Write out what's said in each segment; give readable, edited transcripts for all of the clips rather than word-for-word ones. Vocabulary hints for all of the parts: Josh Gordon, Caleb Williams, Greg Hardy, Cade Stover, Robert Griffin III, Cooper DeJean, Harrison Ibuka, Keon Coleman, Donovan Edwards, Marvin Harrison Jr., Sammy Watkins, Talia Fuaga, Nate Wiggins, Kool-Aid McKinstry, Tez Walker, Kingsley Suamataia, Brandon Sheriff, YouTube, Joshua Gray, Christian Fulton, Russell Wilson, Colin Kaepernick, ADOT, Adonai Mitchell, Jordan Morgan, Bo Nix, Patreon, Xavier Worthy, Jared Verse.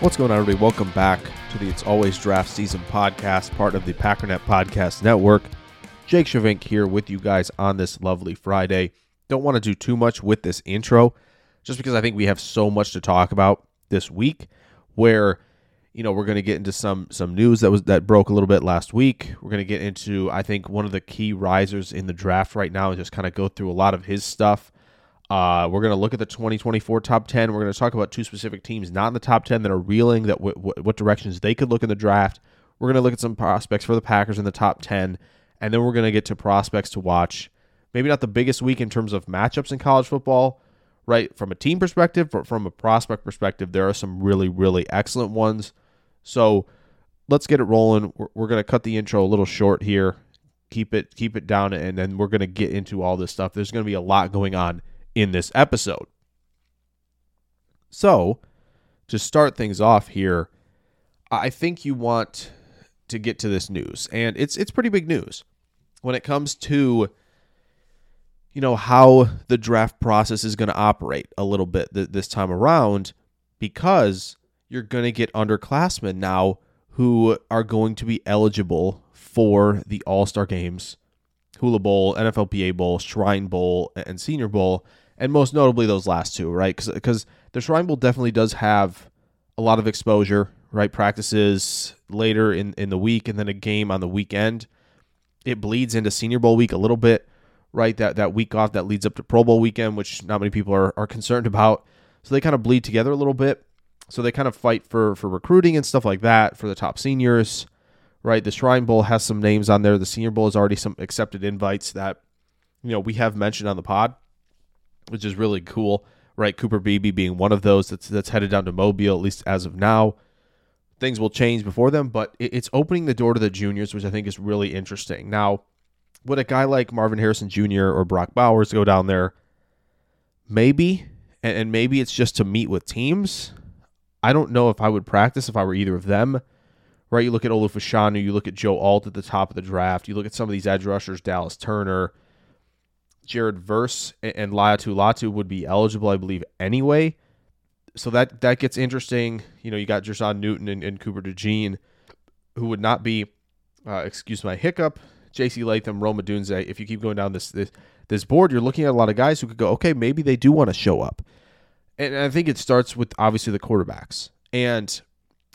What's going on, everybody? Welcome back to the It's Always Draft Season podcast, part of the Packernet Podcast Network. Jake Shavink here with you guys on this lovely Friday. Don't want to do too much with this intro, just because I think we have so much to talk about this week, where, you know, we're going to get into some news that broke a little bit last week. We're going to get into, I think, one of the key risers in the draft right now and just kind of go through a lot of his stuff. We're going to look at the 2024 top 10. We're going to talk about two specific teams not in the top 10 that are reeling, that what directions they could look in the draft. We're going to look at some prospects for the Packers in the top 10, and then we're going to get to prospects to watch. Maybe not the biggest week in terms of matchups in college football, right? From a team perspective, but from a prospect perspective, there are some really, really excellent ones. So let's get it rolling. We're going to cut the intro a little short here, keep it down, and then we're going to get into all this stuff. There's going to be a lot going on in this episode. So, to start things off here, I think you want to get to this news, and it's pretty big news when it comes to, you know, how the draft process is going to operate a little bit this time around, because you're going to get underclassmen now who are going to be eligible for the All-Star Games, Hula Bowl, NFLPA Bowl, Shrine Bowl, and Senior Bowl. And most notably those last two, right? Because the Shrine Bowl definitely does have a lot of exposure, right? Practices later in the week and then a game on the weekend. It bleeds into Senior Bowl week a little bit, right? That week off that leads up to Pro Bowl weekend, which not many people are concerned about. So they kind of bleed together a little bit. So they kind of fight for recruiting and stuff like that for the top seniors, right? The Shrine Bowl has some names on there. The Senior Bowl is already some accepted invites that, you know, we have mentioned on the pod, which is really cool, right? Cooper Beebe being one of those that's headed down to Mobile, at least as of now. Things will change before them, but it's opening the door to the juniors, which I think is really interesting. Now, would a guy like Marvin Harrison Jr. or Brock Bowers go down there? Maybe, and maybe it's just to meet with teams. I don't know if I would practice if I were either of them, right? You look at Olu Fashanu, you look at Joe Alt at the top of the draft, you look at some of these edge rushers, Dallas Turner, Jared Verse, and Laiatu Latu would be eligible, I believe, anyway. So that gets interesting. You know, you got Jer'Zhan Newton and Cooper DeJean, who would not be, excuse my hiccup, JC Latham, Rome Odunze. If you keep going down this board, you're looking at a lot of guys who could go, okay, maybe they do want to show up. And I think it starts with, obviously, the quarterbacks. And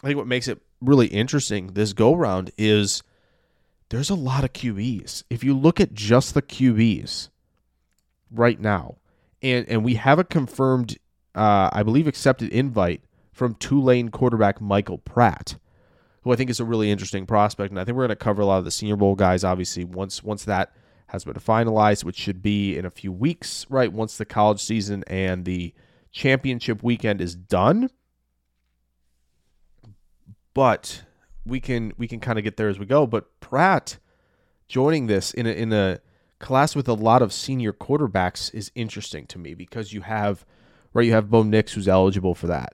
I think what makes it really interesting this go-round is there's a lot of QBs. If you look at just the QBs right now, and we have a confirmed, I believe, accepted invite from Tulane quarterback Michael Pratt, who I think is a really interesting prospect, and I think we're going to cover a lot of the Senior Bowl guys, obviously, once that has been finalized, which should be in a few weeks, right, once the college season and the championship weekend is done. But we can kind of get there as we go. But Pratt joining this in a class with a lot of senior quarterbacks is interesting to me, because you have, right, you have Bo Nix, who's eligible for that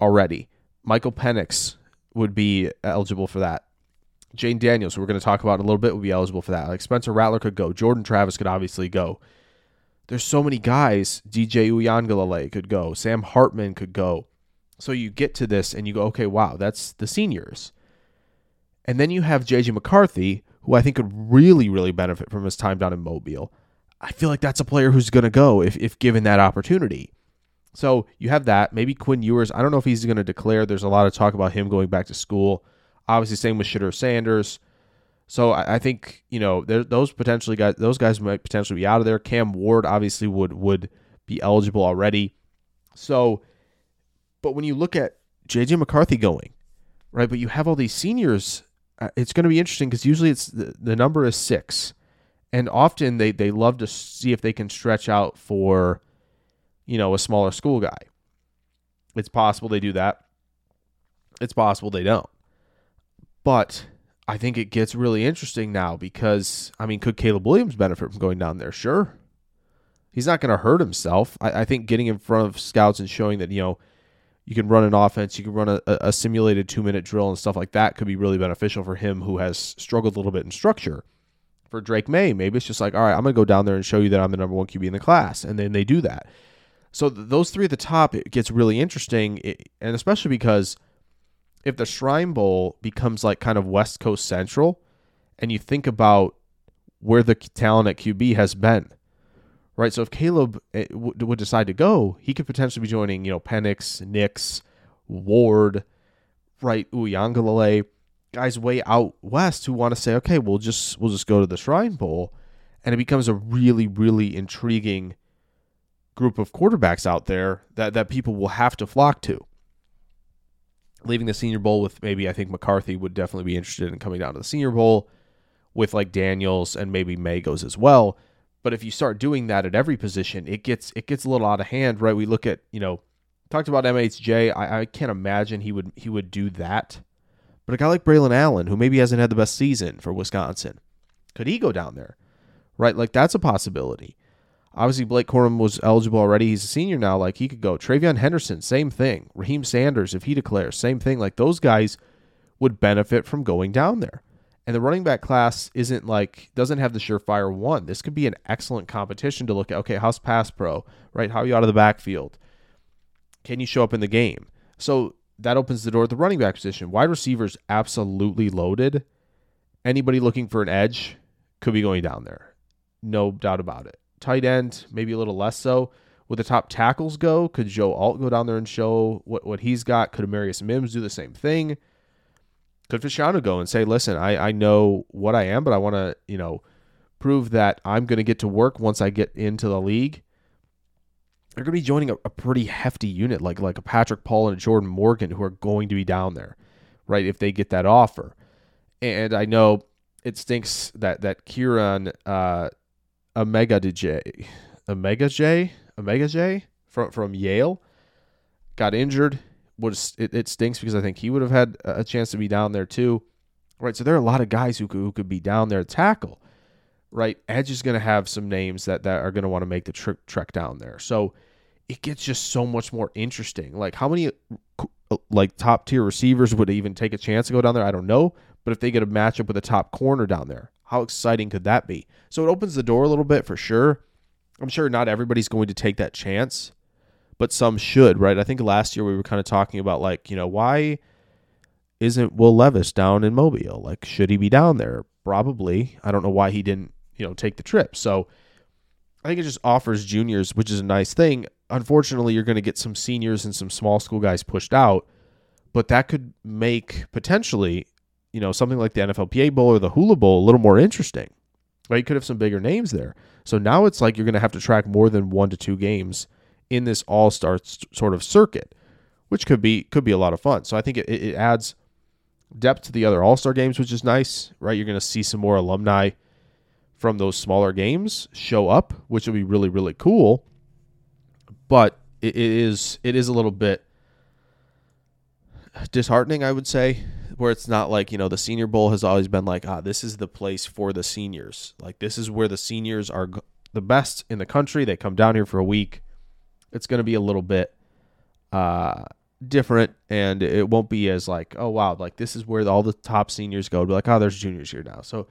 already. Michael Penix would be eligible for that. Jayden Daniels, who we're going to talk about in a little bit, would be eligible for that. Like Spencer Rattler could go. Jordan Travis could obviously go. There's so many guys. DJ Uiagalelei could go. Sam Hartman could go. So you get to this and you go, okay, wow, that's the seniors. And then you have J.J. McCarthy, who I think could really, really benefit from his time down in Mobile. I feel like that's a player who's going to go if given that opportunity. So you have that. Maybe Quinn Ewers. I don't know if he's going to declare. There's a lot of talk about him going back to school. Obviously, same with Shedeur Sanders. So I think, you know, those guys might potentially be out of there. Cam Ward obviously would be eligible already. So, but when you look at J.J. McCarthy going, right, but you have all these seniors, it's going to be interesting because usually it's the number is 6. And often they love to see if they can stretch out for, you know, a smaller school guy. It's possible they do that. It's possible they don't. But I think it gets really interesting now because, I mean, could Caleb Williams benefit from going down there? Sure. He's not going to hurt himself. I think getting in front of scouts and showing that, you know, you can run an offense, you can run a simulated 2-minute drill and stuff like that could be really beneficial for him who has struggled a little bit in structure. For Drake May, maybe it's just like, all right, I'm going to go down there and show you that I'm the number one QB in the class. And then they do that. So those three at the top, it gets really interesting. And especially because if the Shrine Bowl becomes like kind of West Coast Central and you think about where the talent at QB has been, right? So if Caleb would decide to go, he could potentially be joining, you know, Penix, Nix, Ward, right? Uiagalelei, guys way out west who want to say, okay, we'll just go to the Shrine Bowl. And it becomes a really, really intriguing group of quarterbacks out there that people will have to flock to. Leaving the Senior Bowl with maybe, I think McCarthy would definitely be interested in coming down to the Senior Bowl with like Daniels and maybe May goes as well. But if you start doing that at every position, it gets a little out of hand, right? We look at, you know, talked about MHJ. I can't imagine he would do that. But a guy like Braylon Allen, who maybe hasn't had the best season for Wisconsin, could he go down there, right? Like that's a possibility. Obviously, Blake Corum was eligible already. He's a senior now. Like, he could go. Travion Henderson, same thing. Raheem Sanders, if he declares, same thing. Like, those guys would benefit from going down there. And the running back class doesn't have the surefire one. This could be an excellent competition to look at. Okay, how's pass pro, right? How are you out of the backfield? Can you show up in the game? So that opens the door at the running back position. Wide receivers, absolutely loaded. Anybody looking for an edge could be going down there. No doubt about it. Tight end, maybe a little less so. Would the top tackles go? Could Joe Alt go down there and show what he's got? Could Amarius Mims do the same thing? Could Fashanu go and say, listen, I know what I am, but I want to, you know, prove that I'm going to get to work once I get into the league? They're going to be joining a pretty hefty unit, like a Patrick Paul and a Jordan Morgan, who are going to be down there, right, if they get that offer. And I know it stinks that Kieran Omega J from Yale got injured. It stinks because I think he would have had a chance to be down there too, right? So there are a lot of guys who could be down there to tackle, right? Edge is going to have some names that are going to want to make the trek down there. So it gets just so much more interesting. Like, how many like top tier receivers would even take a chance to go down there? I don't know, but if they get a matchup with a top corner down there, how exciting could that be? So it opens the door a little bit for sure. I'm sure not everybody's going to take that chance, but some should, right? I think last year we were kind of talking about like, you know, why isn't Will Levis down in Mobile? Like, should he be down there? Probably. I don't know why he didn't, you know, take the trip. So I think it just offers juniors, which is a nice thing. Unfortunately, you're going to get some seniors and some small school guys pushed out, but that could make potentially, you know, something like the NFLPA Bowl or the Hula Bowl a little more interesting, right? You could have some bigger names there. So now it's like you're going to have to track more than 1 to 2 games in this all-star sort of circuit, which could be a lot of fun. So I think it adds depth to the other all-star games, which is nice, right? You're going to see some more alumni from those smaller games show up, which will be really, really cool. But it is a little bit disheartening, I would say, where it's not like, you know, the Senior Bowl has always been like, this is the place for the seniors. Like, this is where the seniors are the best in the country. They come down here for a week. It's going to be a little bit different, and it won't be as like, oh, wow, like this is where all the top seniors go. It'll be like, there's juniors here now. So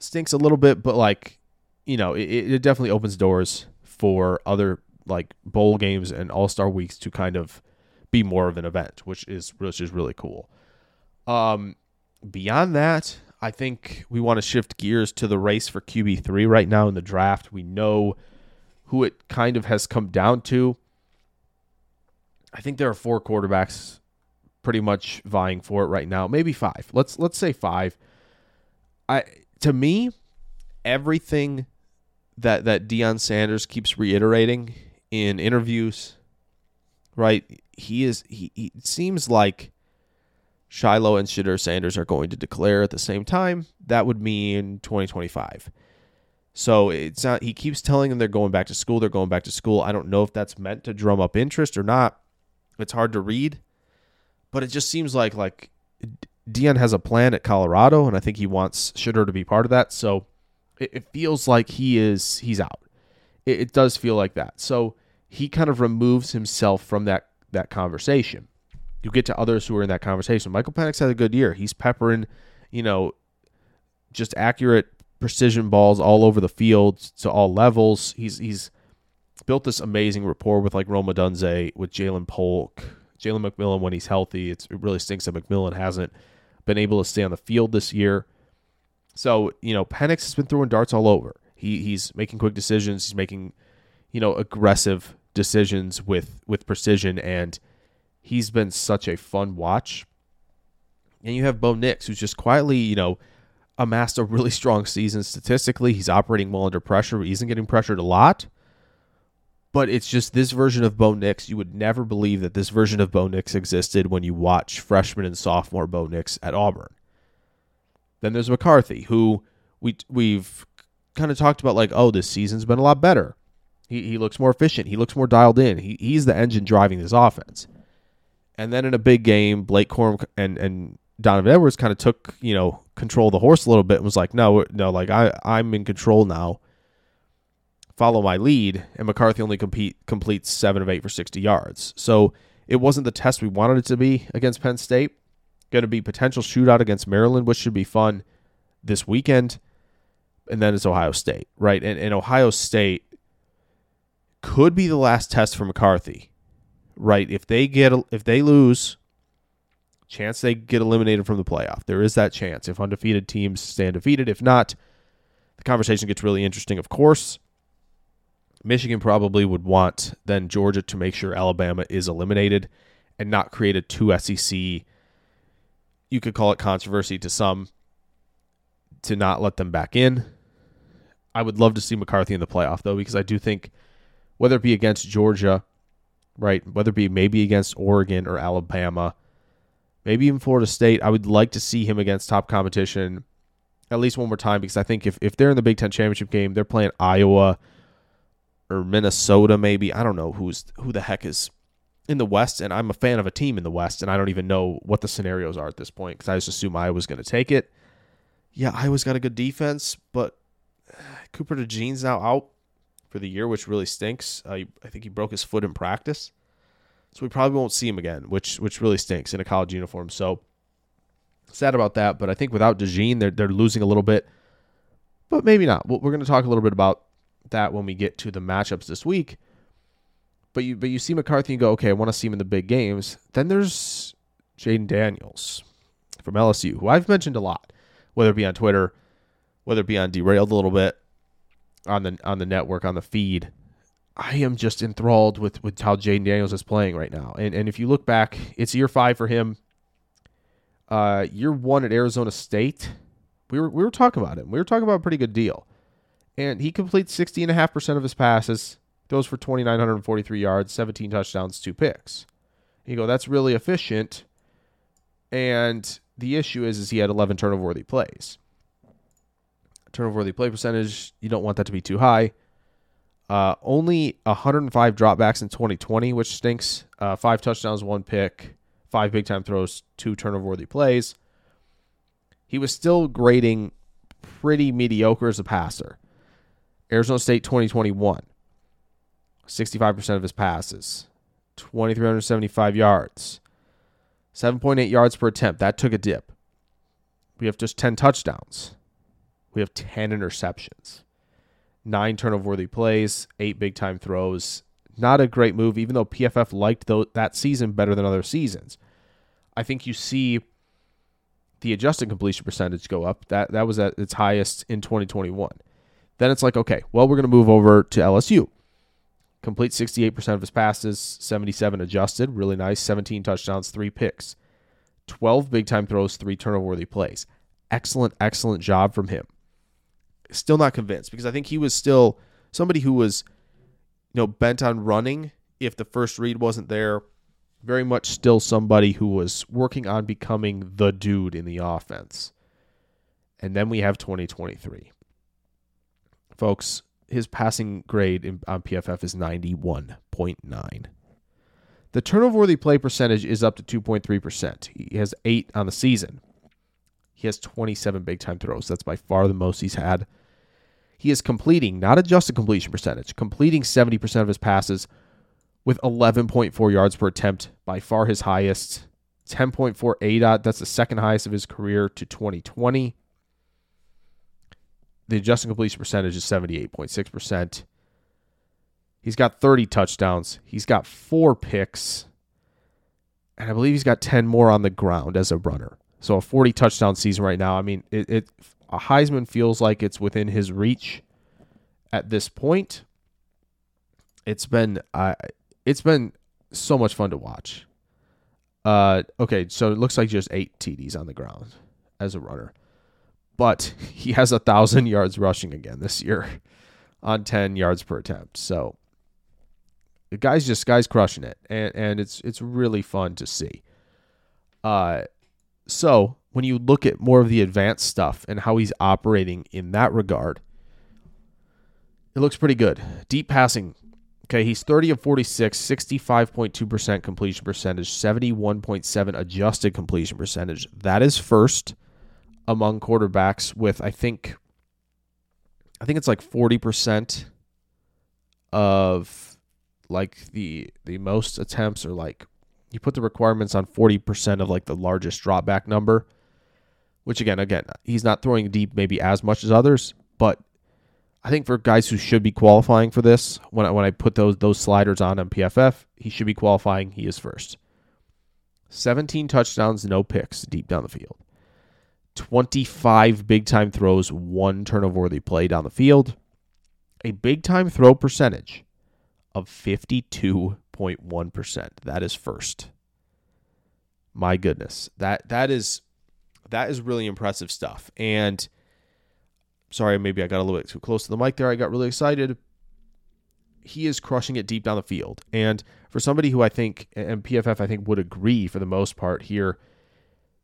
stinks a little bit, but like, you know, it definitely opens doors for other like bowl games and all-star weeks to kind of be more of an event, which is really cool. Beyond that, I think we want to shift gears to the race for QB3 right now in the draft. We know who it kind of has come down to. I think there are four quarterbacks pretty much vying for it right now. Maybe five. Let's say five. To me, everything that Deion Sanders keeps reiterating in interviews, right? He seems like Shiloh and Shedeur Sanders are going to declare at the same time. That would mean 2025. So it's not. He keeps telling them they're going back to school. They're going back to school. I don't know if that's meant to drum up interest or not. It's hard to read, but it just seems like Deion has a plan at Colorado, and I think he wants Shedeur to be part of that. So it feels like he's out. It does feel like that. So he kind of removes himself from that conversation. You get to others who are in that conversation. Michael Penix had a good year. He's peppering, just accurate precision balls all over the field to all levels. He's built this amazing rapport with like Rome Odunze, with Jalen Polk, Jalen McMillan when he's healthy. It really stinks that McMillan hasn't been able to stay on the field this year. So, Penix has been throwing darts all over. He's making quick decisions. He's making, aggressive decisions with precision, and he's been such a fun watch. And you have Bo Nix, who's just quietly, amassed a really strong season statistically. He's operating well under pressure. He isn't getting pressured a lot. But it's just this version of Bo Nix. You would never believe that this version of Bo Nix existed when you watch freshman and sophomore Bo Nix at Auburn. Then there's McCarthy, who we've kind of talked about like, oh, this season's been a lot better. He looks more efficient. He looks more dialed in. He's the engine driving this offense. And then in a big game, Blake Corum and Donovan Edwards kind of took, control of the horse a little bit and was like, no, like I'm in control now. Follow my lead. And McCarthy only completes 7 of 8 for 60 yards. So it wasn't the test we wanted it to be against Penn State. Going to be potential shootout against Maryland, which should be fun this weekend. And then it's Ohio State, right? And Ohio State could be the last test for McCarthy. Right, if they lose, chance they get eliminated from the playoff. There is that chance if undefeated teams stay undefeated. If not, the conversation gets really interesting, of course. Michigan probably would want then Georgia to make sure Alabama is eliminated and not create a 2 SEC, you could call it controversy to some, to not let them back in. I would love to see McCarthy in the playoff, though, because I do think whether it be against Georgia, right, whether it be maybe against Oregon or Alabama, maybe even Florida State, I would like to see him against top competition at least one more time, because I think if they're in the Big Ten championship game, they're playing Iowa or Minnesota maybe. I don't know who the heck is in the West, and I'm a fan of a team in the West, and I don't even know what the scenarios are at this point because I just assume Iowa's going to take it. Yeah, Iowa's got a good defense, but Cooper DeJean's now out for the year, which really stinks. I think he broke his foot in practice. So we probably won't see him again, which really stinks in a college uniform. So sad about that, but I think without DeJean, they're losing a little bit, but maybe not. We're going to talk a little bit about that when we get to the matchups this week. But you see McCarthy and go, okay, I want to see him in the big games. Then there's Jayden Daniels from LSU, who I've mentioned a lot, whether it be on Twitter, whether it be on Derailed a little bit, on the network, on the feed. I am just enthralled with how Jayden Daniels is playing right now. And if you look back, it's year 5 for him. Year 1 at Arizona State, we were talking about him. We were talking about a pretty good deal. And he completes 60.5% of his passes, throws for 2,943 yards, 17 touchdowns, 2 picks. And you go, that's really efficient. And the issue is he had 11 turnover-worthy plays. Turnover-worthy play percentage, you don't want that to be too high. Only 105 dropbacks in 2020, which stinks. 5 touchdowns, 1 pick, 5 big-time throws, 2 turnover-worthy plays. He was still grading pretty mediocre as a passer. Arizona State 2021, 65% of his passes, 2,375 yards, 7.8 yards per attempt. That took a dip. We have just 10 touchdowns. We have 10 interceptions, 9 turnover-worthy plays, 8 big-time throws. Not a great move, even though PFF liked that season better than other seasons. I think you see the adjusted completion percentage go up. That was at its highest in 2021. Then it's like, okay, well, we're going to move over to LSU. Complete 68% of his passes, 77 adjusted, really nice, 17 touchdowns, 3 picks, 12 big-time throws, 3 turnover-worthy plays. Excellent, excellent job from him. Still not convinced because I think he was still somebody who was, bent on running if the first read wasn't there. Very much still somebody who was working on becoming the dude in the offense. And then we have 2023. Folks, his passing grade on PFF is 91.9. The turnover-worthy play percentage is up to 2.3%. He has 8 on the season. He has 27 big-time throws. That's by far the most he's had. He is completing, not adjusted completion percentage, completing 70% of his passes with 11.4 yards per attempt, by far his highest. 10.4 ADOT, that's the second highest of his career to 2020. The adjusted completion percentage is 78.6%. He's got 30 touchdowns. He's got 4 picks. And I believe he's got 10 more on the ground as a runner. So a 40-touchdown season right now. I mean, a Heisman feels like it's within his reach at this point. It's been so much fun to watch. Okay, so it looks like just 8 TDs on the ground as a runner. But he has 1,000 yards rushing again this year on 10 yards per attempt. So the guy's crushing it, and it's really fun to see. So when you look at more of the advanced stuff and how he's operating in that regard, it looks pretty good. Deep passing. Okay, he's 30 of 46, 65.2% completion percentage, 71.7 adjusted completion percentage. That is first among quarterbacks with, I think it's like 40% of like the most attempts, or like you put the requirements on 40% of like the largest dropback number, which again, he's not throwing deep maybe as much as others, but I think for guys who should be qualifying for this, when I put those sliders on PFF, he should be qualifying. He is first. 17 touchdowns, no picks deep down the field. 25 big-time throws, 1 turnover-worthy play down the field. A big-time throw percentage of 52.1%. That is first. My goodness. That is really impressive stuff. And sorry, maybe I got a little bit too close to the mic there. I got really excited. He is crushing it deep down the field. And for somebody who I think, and PFF I think would agree for the most part here,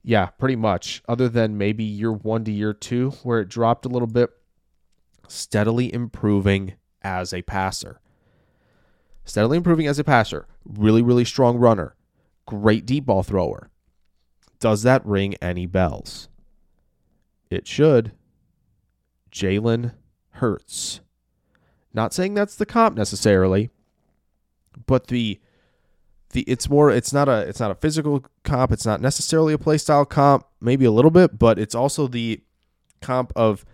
yeah, pretty much. Other than maybe year 1 to year 2 where it dropped a little bit, steadily improving as a passer. Really, really strong runner. Great deep ball thrower. Does that ring any bells? It should. Jalen Hurts. Not saying that's the comp necessarily, but it's not a physical comp. It's not necessarily a play style comp, maybe a little bit, but it's also the comp of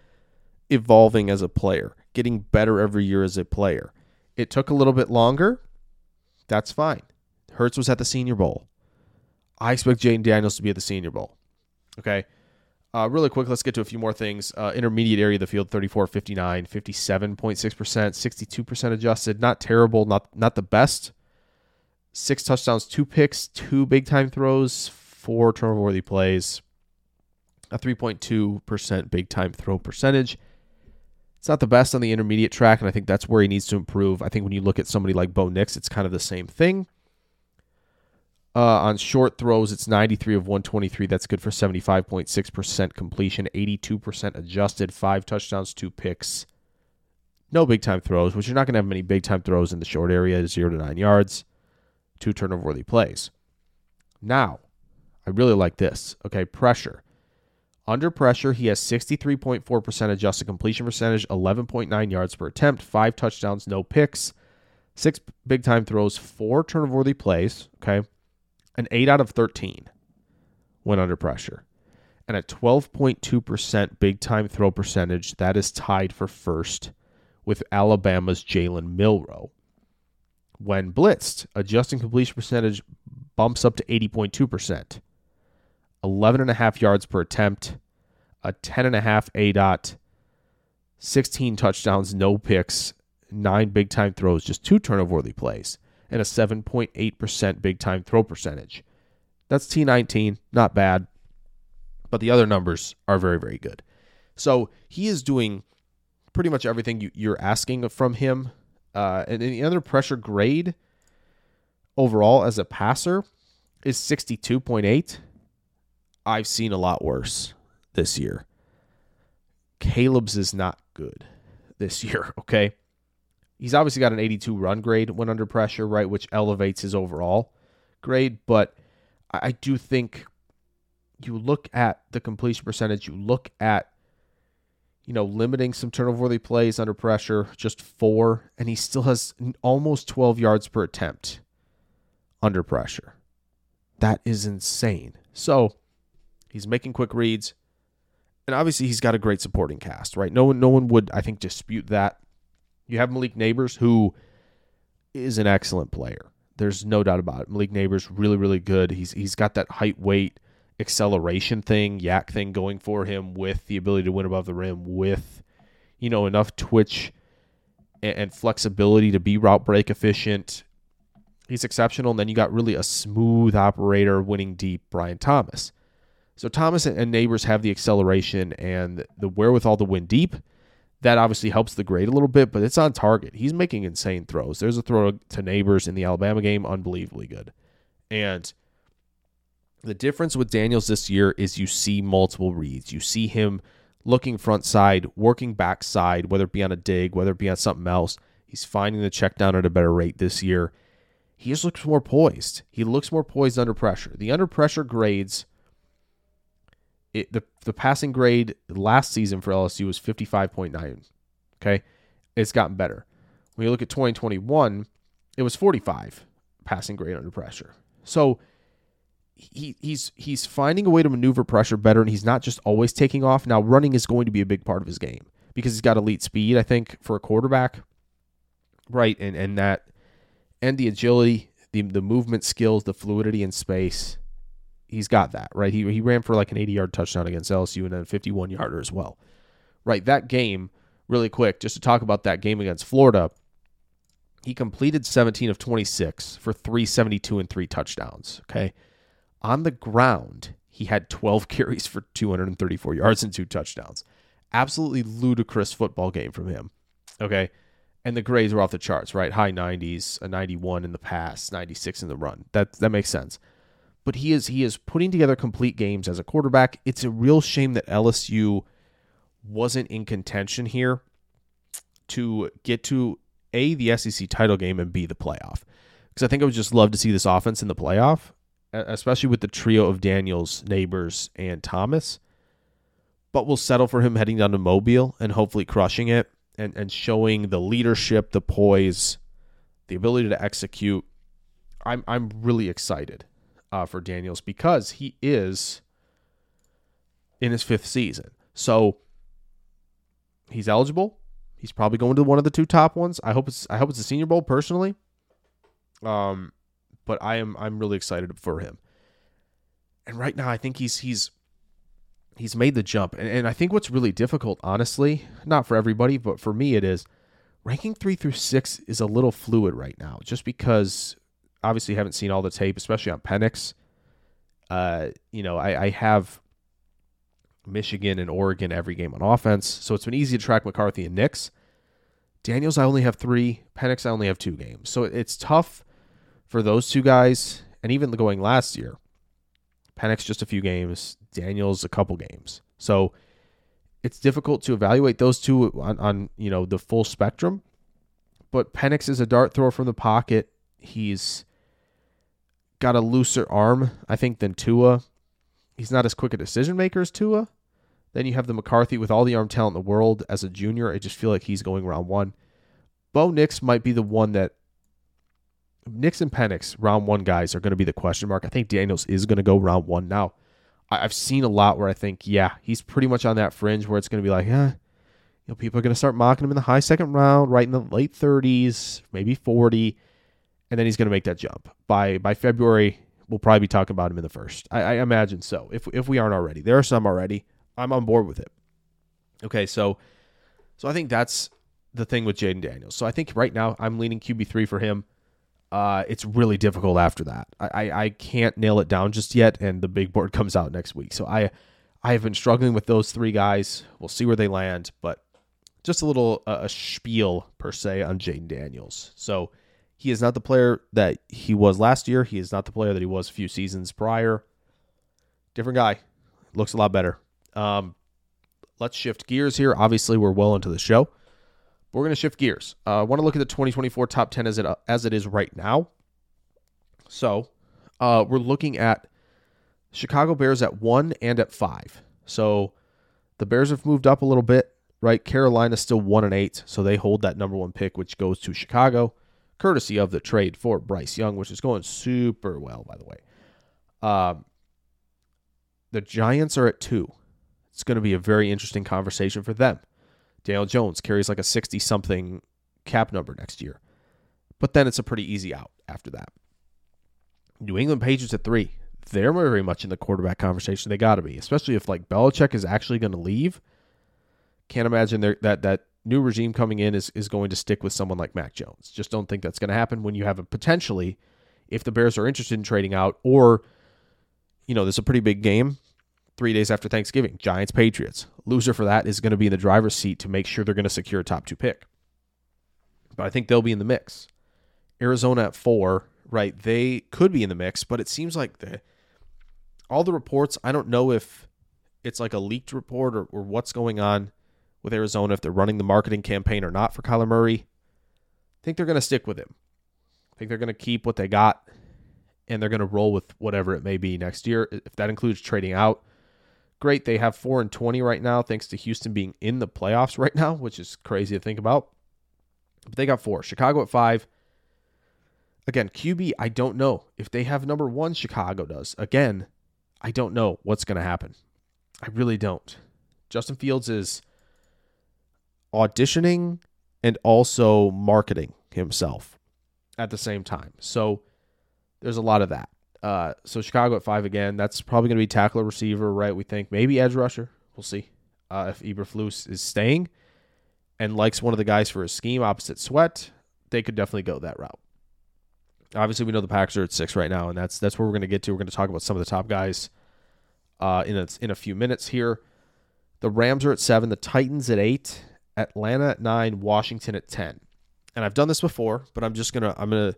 evolving as a player, getting better every year as a player. It took a little bit longer. That's fine. Hurts was at the Senior Bowl. I expect Jayden Daniels to be at the Senior Bowl. Okay. Really quick, let's get to a few more things. Intermediate area of the field, 34, 59, 57.6%, 62% adjusted. Not terrible, not the best. 6 touchdowns, 2 picks, 2 big-time throws, 4 turnover-worthy plays, a 3.2% big-time throw percentage. It's not the best on the intermediate track, and I think that's where he needs to improve. I think when you look at somebody like Bo Nix, it's kind of the same thing. On short throws, it's 93 of 123. That's good for 75.6% completion, 82% adjusted, 5 touchdowns, 2 picks. No big-time throws, which you're not going to have many big-time throws in the short area, 0 to 9 yards. 2 turnover-worthy plays. Now, I really like this. Okay, pressure. Under pressure, he has 63.4% adjusted completion percentage, 11.9 yards per attempt, 5 touchdowns, no picks, 6 big-time throws, 4 turnover-worthy plays, okay? An 8 out of 13 went under pressure. And a 12.2% big-time throw percentage, that is tied for first with Alabama's Jalen Milroe. When blitzed, adjusted completion percentage bumps up to 80.2%. 11.5 yards per attempt, a 10.5 ADOT, 16 touchdowns, no picks, 9 big-time throws, just 2 turnover-worthy plays, and a 7.8% big-time throw percentage. That's T19, not bad, but the other numbers are very, very good. So he is doing pretty much everything you're asking from him. And the other pressure grade overall as a passer is 62.8. I've seen a lot worse this year. Caleb's is not good this year, okay? He's obviously got an 82 run grade when under pressure, right, which elevates his overall grade. But I do think you look at the completion percentage, you look at, you know, limiting some turnover-worthy plays under pressure, just 4, and he still has almost 12 yards per attempt under pressure. That is insane. So he's making quick reads, and obviously he's got a great supporting cast, right? No one would, I think, dispute that. You have Malik Nabers, who is an excellent player. There's no doubt about it. Malik Nabers, really, really good. He's got that height, weight, acceleration thing, yak thing going for him, with the ability to win above the rim, with, you know, enough twitch and flexibility to be route break efficient. He's exceptional. And then you got really a smooth operator winning deep, Brian Thomas. So Thomas and Nabers have the acceleration and the wherewithal to win deep. That obviously helps the grade a little bit, but it's on target. He's making insane throws. There's a throw to Nabers in the Alabama game, unbelievably good. And the difference with Daniels this year is you see multiple reads. You see him looking front side, working back side, whether it be on a dig, whether it be on something else. He's finding the check down at a better rate this year. He just looks more poised. He looks more poised under pressure. The under pressure grades, the passing grade last season for LSU was 55.9. Okay? It's gotten better. When you look at 2021, it was 45 passing grade under pressure. So he's finding a way to maneuver pressure better, and he's not just always taking off. Now, running is going to be a big part of his game because he's got elite speed, I think, for a quarterback, right? And that, and the agility, the movement skills, the fluidity in space, he's got that, right? He ran for like an 80-yard touchdown against LSU and then a 51-yarder as well, right? That game, really quick, just to talk about that game against Florida, he completed 17 of 26 for 372 and 3 touchdowns, okay? On the ground, he had 12 carries for 234 yards and 2 touchdowns. Absolutely ludicrous football game from him, okay? And the grades were off the charts, right? High 90s, a 91 in the pass, 96 in the run. That makes sense. But he is putting together complete games as a quarterback. It's a real shame that LSU wasn't in contention here to get to, A, the SEC title game, and B, the playoff. Because I think I would just love to see this offense in the playoff, especially with the trio of Daniels, Nabers, and Thomas. But we'll settle for him heading down to Mobile and hopefully crushing it and showing the leadership, the poise, the ability to execute. I'm really excited for Daniels because he is in his 5th season. So he's eligible. He's probably going to one of the 2 top ones. I hope it's the Senior Bowl personally. But I'm really excited for him. And right now I think he's made the jump. And I think what's really difficult, honestly, not for everybody, but for me it is, ranking 3 through 6 is a little fluid right now, just because obviously haven't seen all the tape, especially on Penix. I have Michigan and Oregon every game on offense, so it's been easy to track McCarthy and Nix. Daniels, I only have 3. Penix, I only have 2 games. So it's tough for those 2 guys, and even going last year, Penix just a few games, Daniels a couple games. So it's difficult to evaluate those 2 on the full spectrum. But Penix is a dart thrower from the pocket. He's got a looser arm, I think, than Tua. He's not as quick a decision maker as Tua. Then you have the McCarthy with all the arm talent in the world as a junior. I just feel like he's going round 1. Bo Nix might be the one that, Nix and Penix, round 1 guys, are going to be the question mark. I think Daniels is going to go round 1 now. I've seen a lot where I think, yeah, he's pretty much on that fringe where it's going to be like, people are going to start mocking him in the high 2nd round, right in the late 30s, maybe 40, and then he's going to make that jump. By February, We'll probably be talking about him in the first. I imagine so, if we aren't already. There are some already. I'm on board with it. Okay, so I think that's the thing with Jayden Daniels. So I think right now I'm leaning QB3 for him. It's really difficult after that. I can't nail it down just yet, and the big board comes out next week. So I have been struggling with those three guys. We'll see where they land, but just a little a spiel, per se, on Jayden Daniels. So he is not the player that he was last year. He is not the player that he was a few seasons prior. Different guy. Looks a lot better. Let's shift gears here. Obviously, we're well into the show. We're going to shift gears. I want to look at the 2024 top 10 as it is right now. So we're looking at Chicago Bears at 1 and at 5. So the Bears have moved up a little bit, right? Carolina's still 1-8, so they hold that number one pick, which goes to Chicago, courtesy of the trade for Bryce Young, which is going super well, by the way. The Giants are at 2. It's going to be a very interesting conversation for them. Daniel Jones carries like a 60-something cap number next year. But then it's a pretty easy out after that. New England Patriots at 3. They're very much in the quarterback conversation. They got to be, especially if like Belichick is actually going to leave. Can't imagine that new regime coming in is going to stick with someone like Mac Jones. Just don't think that's going to happen when you have a potentially, if the Bears are interested in trading out, or, you know, there's a pretty big game 3 days after Thanksgiving, Giants, Patriots. Loser for that is going to be in the driver's seat to make sure they're going to secure a top 2 pick. But I think they'll be in the mix. Arizona at 4, right? They could be in the mix, but it seems like all the reports, I don't know if it's like a leaked report or what's going on with Arizona, if they're running the marketing campaign or not for Kyler Murray. I think they're going to stick with him. I think they're going to keep what they got, and they're going to roll with whatever it may be next year. If that includes trading out, great. They have 4-20 right now, thanks to Houston being in the playoffs right now, which is crazy to think about. But they got 4. Chicago at 5. Again, QB, I don't know. If they have number 1, Chicago does. Again, I don't know what's going to happen. I really don't. Justin Fields is auditioning and also marketing himself at the same time. So there's a lot of that. So Chicago at 5 again. That's probably going to be tackle, receiver, right? We think maybe edge rusher. We'll see if Eberflus is staying and likes one of the guys for his scheme opposite Sweat. They could definitely go that route. Obviously, we know the Packers are at 6 right now, and that's where we're going to get to. We're going to talk about some of the top guys in a few minutes here. The Rams are at 7. The Titans at 8. Atlanta at 9. Washington at 10. And I've done this before, but I'm gonna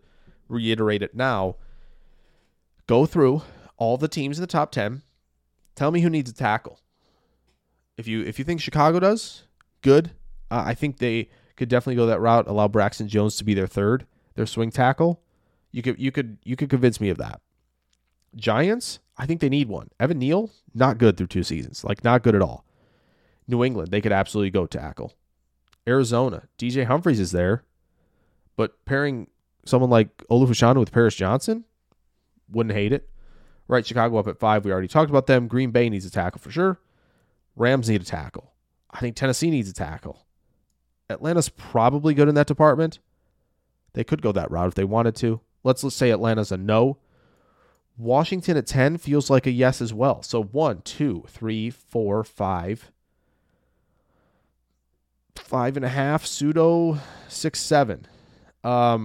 reiterate it now. Go through all the teams in the top 10. Tell me who needs a tackle. If you think Chicago does, good. I think they could definitely go that route. Allow Braxton Jones to be their swing tackle. You could convince me of that. Giants, I think they need one. Evan Neal, not good through 2 seasons. Like, not good at all. New England, they could absolutely go tackle. Arizona, DJ Humphries is there, but pairing someone like Olu Fashanu with Paris Johnson, wouldn't hate it. Right, Chicago up at 5. We already talked about them. Green Bay needs a tackle for sure. Rams need a tackle. I think Tennessee needs a tackle. Atlanta's probably good in that department. They could go that route if they wanted to. Let's say Atlanta's a no. Washington at 10 feels like a yes as well. So 1, 2, 3, 4, 5. 5.5, pseudo, 6, 7. I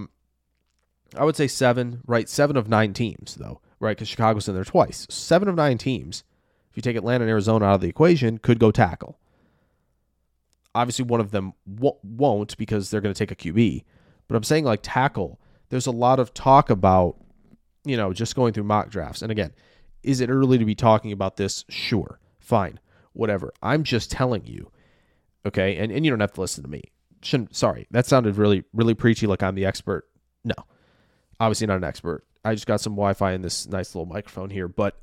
would say 7, right? 7 of 9 teams, though, right? Because Chicago's in there twice. 7 of 9 teams, if you take Atlanta and Arizona out of the equation, could go tackle. Obviously, one of them won't because they're going to take a QB. But I'm saying, like, tackle, there's a lot of talk about, you know, just going through mock drafts. And again, is it early to be talking about this? Sure, fine, whatever. I'm just telling you, okay? And you don't have to listen to me. Sorry, that sounded really, really preachy, like I'm the expert. No. Obviously not an expert. I just got some Wi-Fi in this nice little microphone here. But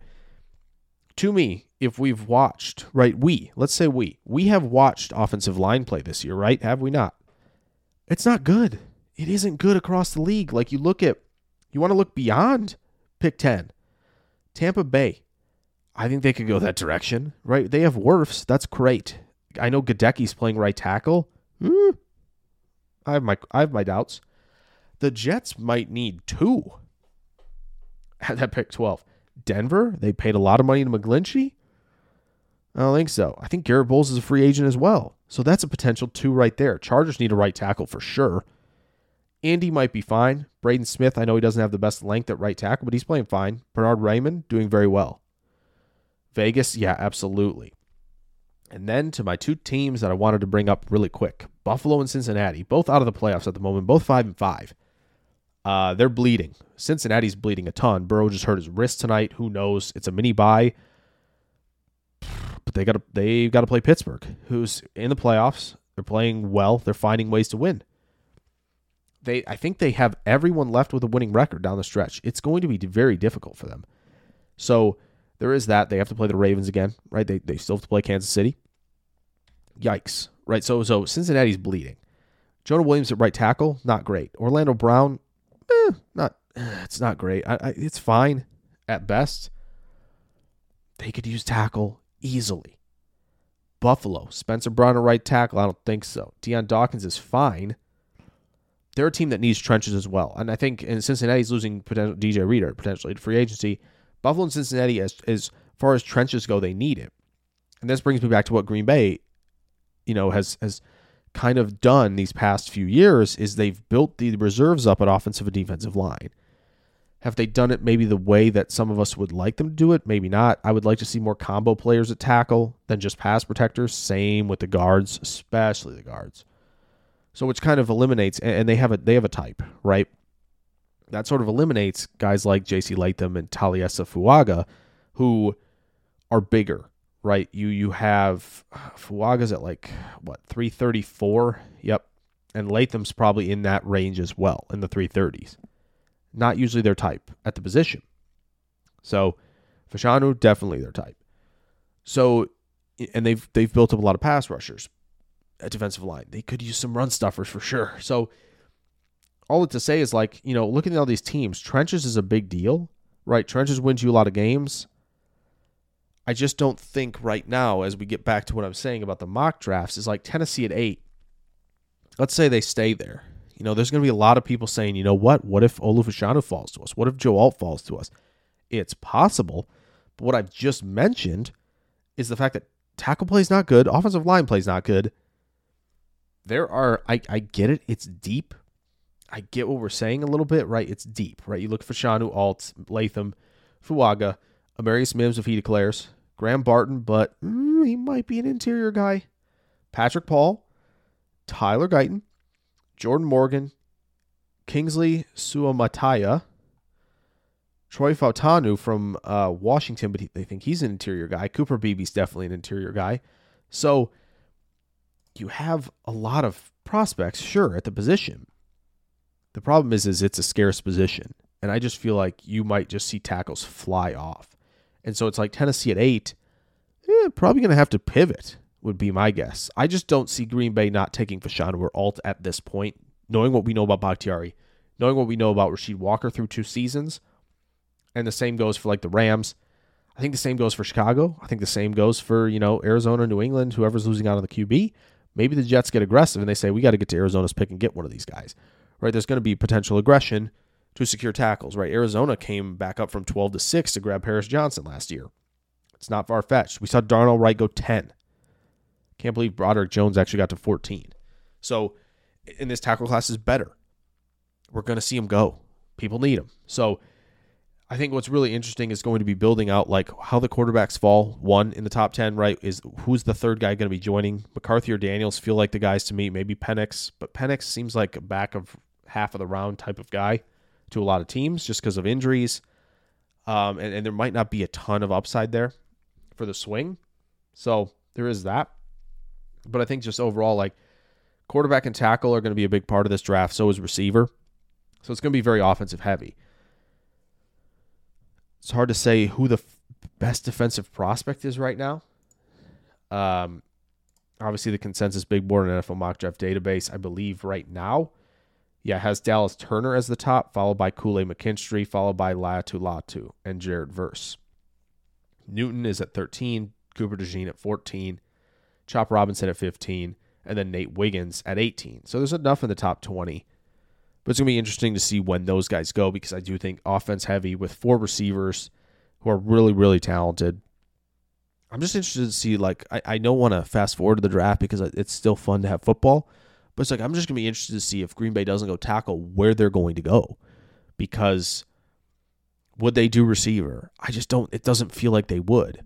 to me, if we've watched, right, let's say we have watched offensive line play this year, right? Have we not? It's not good. It isn't good across the league. Like, you want to look beyond pick 10. Tampa Bay, I think they could go that direction, right? They have Wirfs. That's great. I know Gadecki's playing right tackle. I have my doubts. The Jets might need 2. had that pick 12. Denver, they paid a lot of money to McGlinchey. I don't think so. I think Garrett Bowles is a free agent as well. So that's a potential two right there. Chargers need a right tackle for sure. Andy might be fine. Braden Smith, I know he doesn't have the best length at right tackle, but he's playing fine. Bernard Raymond, doing very well. Vegas, yeah, absolutely. And then to my two teams that I wanted to bring up really quick. Buffalo and Cincinnati, both out of the playoffs at the moment, both 5-5. They're bleeding. Cincinnati's bleeding a ton. Burrow just hurt his wrist tonight. Who knows? It's a mini-bye. But they've got to play Pittsburgh, who's in the playoffs. They're playing well. They're finding ways to win. I think they have everyone left with a winning record down the stretch. It's going to be very difficult for them. So there is that. They have to play the Ravens again, right? They still have to play Kansas City. Yikes, right? So Cincinnati's bleeding. Jonah Williams at right tackle, not great. Orlando Brown, it's not great. It's fine at best. They could use tackle easily. Buffalo, Spencer Brown at right tackle, I don't think so. Deion Dawkins is fine. They're a team that needs trenches as well. And I think in Cincinnati's losing potential DJ Reader, potentially to free agency. Buffalo and Cincinnati, as far as trenches go, they need it. And this brings me back to what Green Bay, has kind of done these past few years, is they've built the reserves up at offensive and defensive line. Have they done it maybe the way that some of us would like them to do it? Maybe not. I would like to see more combo players at tackle than just pass protectors. Same with the guards, especially the guards. So which kind of eliminates, and they have a type, right? That sort of eliminates guys like JC Latham and Talia Fuaga, who are bigger, right? You have Fuaga's at 334? Yep. And Latham's probably in that range as well, in the 330s. Not usually their type at the position. So Fashanu, definitely their type. So, and they've built up a lot of pass rushers at defensive line. They could use some run stuffers for sure. So all it to say is looking at all these teams, trenches is a big deal, right? Trenches wins you a lot of games. I just don't think right now, as we get back to what I'm saying about the mock drafts, is like Tennessee at 8. Let's say they stay there. There's going to be a lot of people saying, what if Olu Fashanu falls to us? What if Joe Alt falls to us? It's possible, but what I've just mentioned is the fact that tackle play is not good, offensive line play is not good. There are, I get it, it's deep. I get what we're saying a little bit, right? It's deep, right? You look for Fashanu, Alt, Latham, Fuaga, Amarius Mims if he declares, Graham Barton, but he might be an interior guy, Patrick Paul, Tyler Guyton, Jordan Morgan, Kingsley Suamataia, Troy Fautanu from Washington, but they think he's an interior guy. Cooper Beebe's definitely an interior guy. So you have a lot of prospects, sure, at the position. The problem is it's a scarce position, and I just feel like you might just see tackles fly off. And so it's like Tennessee at 8, probably going to have to pivot, would be my guess. I just don't see Green Bay not taking Fashanu or Alt at this point, knowing what we know about Bakhtiari, knowing what we know about Rasheed Walker through 2 seasons. And the same goes for the Rams. I think the same goes for Chicago. I think the same goes for, Arizona, New England, whoever's losing out on the QB. Maybe the Jets get aggressive and they say, we got to get to Arizona's pick and get one of these guys, right? There's going to be potential aggression to secure tackles, right? Arizona came back up from 12-6 to grab Paris Johnson last year. It's not far-fetched. We saw Darnell Wright go 10. Can't believe Broderick Jones actually got to 14. So, and this tackle class is better. We're going to see him go. People need him. So, I think what's really interesting is going to be building out how the quarterbacks fall. One in the top 10, right, is who's the third guy going to be joining? McCarthy or Daniels feel like the guys to me. Maybe Penix, but Penix seems like a back of half of the round type of guy to a lot of teams just because of injuries. And there might not be a ton of upside there for the swing. So there is that. But I think just overall, quarterback and tackle are going to be a big part of this draft. So is receiver. So it's going to be very offensive heavy. It's hard to say who the best defensive prospect is right now. Obviously, the consensus big board and NFL mock draft database, I believe right now, has Dallas Turner as the top, followed by Kool-Aid McKinstry, followed by Laiatu Latu and Jared Verse. Newton is at 13, Cooper DeJean at 14, Chop Robinson at 15, and then Nate Wiggins at 18. So there's enough in the top 20 But it's going to be interesting to see when those guys go, because I do think offense heavy with four receivers who are really, really talented. I'm just interested to see, like, I don't want to fast forward to the draft because it's still fun to have football. But it's like, I'm just going to be interested to see if Green Bay doesn't go tackle where they're going to go, because would they do receiver? I just don't, it doesn't feel like they would.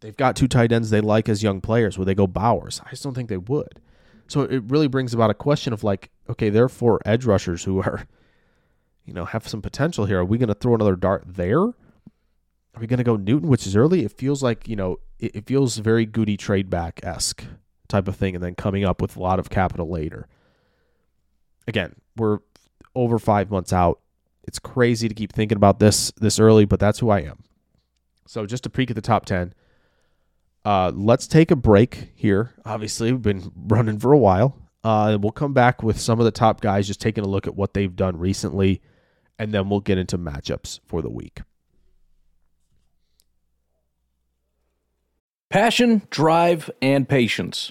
They've got two tight ends they like as young players. Would they go Bowers? I just don't think they would. So it really brings about a question of, like, okay, there are four edge rushers who are, you know, have some potential here. Are we going to throw another dart there? Are we going to go Newton, which is early? It feels like, you know, it feels very Goody trade back-esque type of thing, and then coming up with a lot of capital later. Again, we're over 5 months out. It's crazy to keep thinking about this early, but that's who I am. So just a peek at the top 10. Let's take a break here. Obviously, we've been running for a while. We'll come back with some of the top guys, just taking a look at what they've done recently, and then we'll get into matchups for the week. Passion, drive, and patience.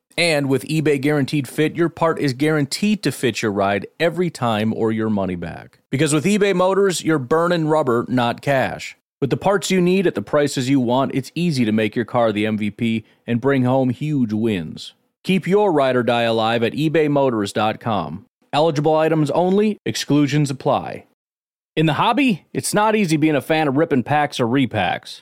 And with eBay Guaranteed Fit, your part is guaranteed to fit your ride every time or your money back. Because with eBay Motors, you're burning rubber, not cash. With the parts you need at the prices you want, it's easy to make your car the MVP and bring home huge wins. Keep your ride or die alive at ebaymotors.com. Eligible items only. Exclusions apply. In the hobby, it's not easy being a fan of ripping packs or repacks.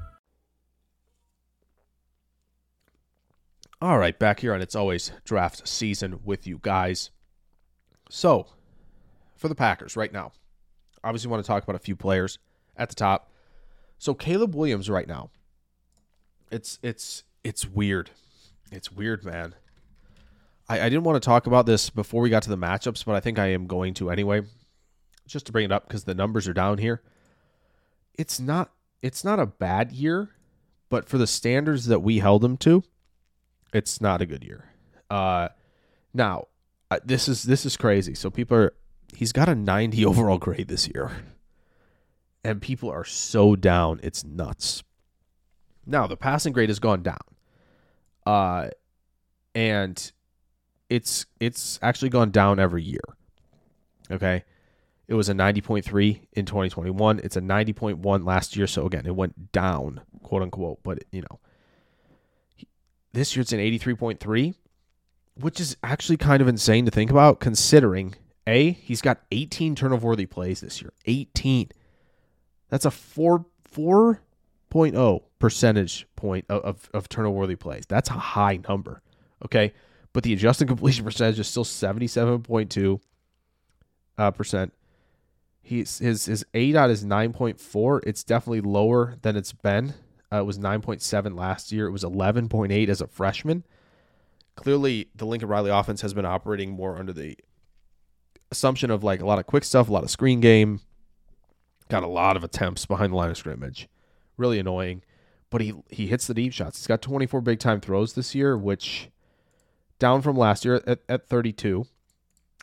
All right, back here on It's Always Draft Season with you guys. So, for the Packers right now, obviously want to talk about a few players at the top. So, Caleb Williams right now, it's weird. It's weird, man. I didn't want to talk about this before we got to the matchups, but I think I am going to anyway, just to bring it up because the numbers are down here. It's not a bad year, but for the standards that we held him to, it's not a good year. Now, this is crazy. So he's got a 90 overall grade this year. And people are so down, it's nuts. Now, the passing grade has gone down. And it's actually gone down every year. Okay? It was a 90.3 in 2021. It's a 90.1 last year. So again, it went down, quote unquote, but you know, this year it's an 83.3. which is actually kind of insane to think about, considering, A, he's got 18 turnover-worthy plays this year. 18. That's a 4.0 percentage point of turnover-worthy plays. That's a high number, okay? But the adjusted completion percentage is still 77.2%. His ADOT is 9.4. It's definitely lower than it's been. It was 9.7 last year. It was 11.8 as a freshman. Clearly, the Lincoln-Riley offense has been operating more under the assumption of like a lot of quick stuff, a lot of screen game, got a lot of attempts behind the line of scrimmage. Really annoying, but he hits the deep shots. He's got 24 big-time throws this year, which down from last year at 32.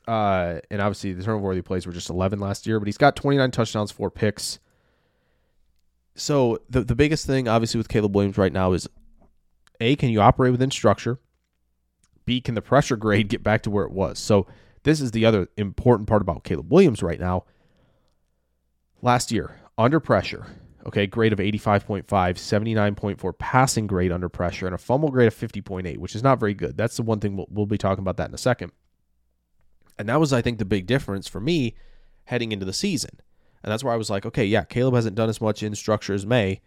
And obviously, the turnover-worthy plays were just 11 last year, but he's got 29 touchdowns, 4 picks. So the biggest thing, obviously, with Caleb Williams right now is, A, can you operate within structure? B, can the pressure grade get back to where it was? So this is the other important part about Caleb Williams right now. Last year, under pressure, okay, grade of 85.5, 79.4 passing grade under pressure, and a fumble grade of 50.8, which is not very good. That's the one thing we'll be talking about that in a second. And that was, I think, the big difference for me heading into the season. And that's where I was like, okay, yeah, Caleb hasn't done as much in structure as May.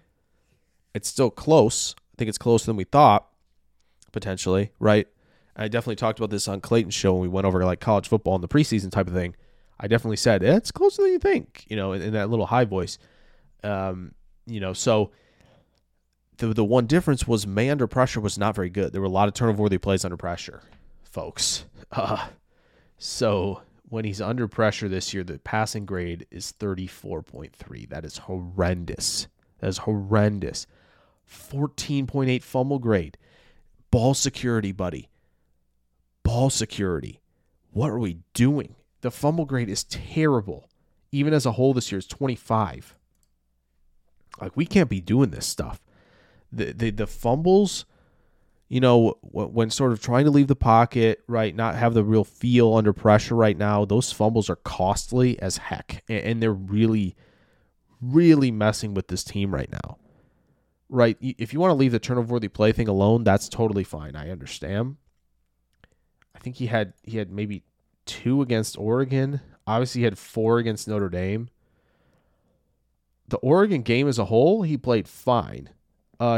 It's still close. I think it's closer than we thought, potentially, right? I definitely talked about this on Clayton's show when we went over like college football and the preseason type of thing. I definitely said, it's closer than you think, in that little high voice. So the one difference was May under pressure was not very good. There were a lot of turnover-worthy plays under pressure, folks. So when he's under pressure this year, the passing grade is 34.3. That is horrendous. 14.8 fumble grade. Ball security, buddy. Ball security. What are we doing? The fumble grade is terrible. Even as a whole this year, it's 25. Like, we can't be doing this stuff. The fumbles... when sort of trying to leave the pocket, right, not have the real feel under pressure right now, those fumbles are costly as heck. And they're really, really messing with this team right now, right? If you want to leave the turnover-worthy play thing alone, that's totally fine. I understand. I think he had maybe 2 against Oregon. Obviously, he had 4 against Notre Dame. The Oregon game as a whole, he played fine.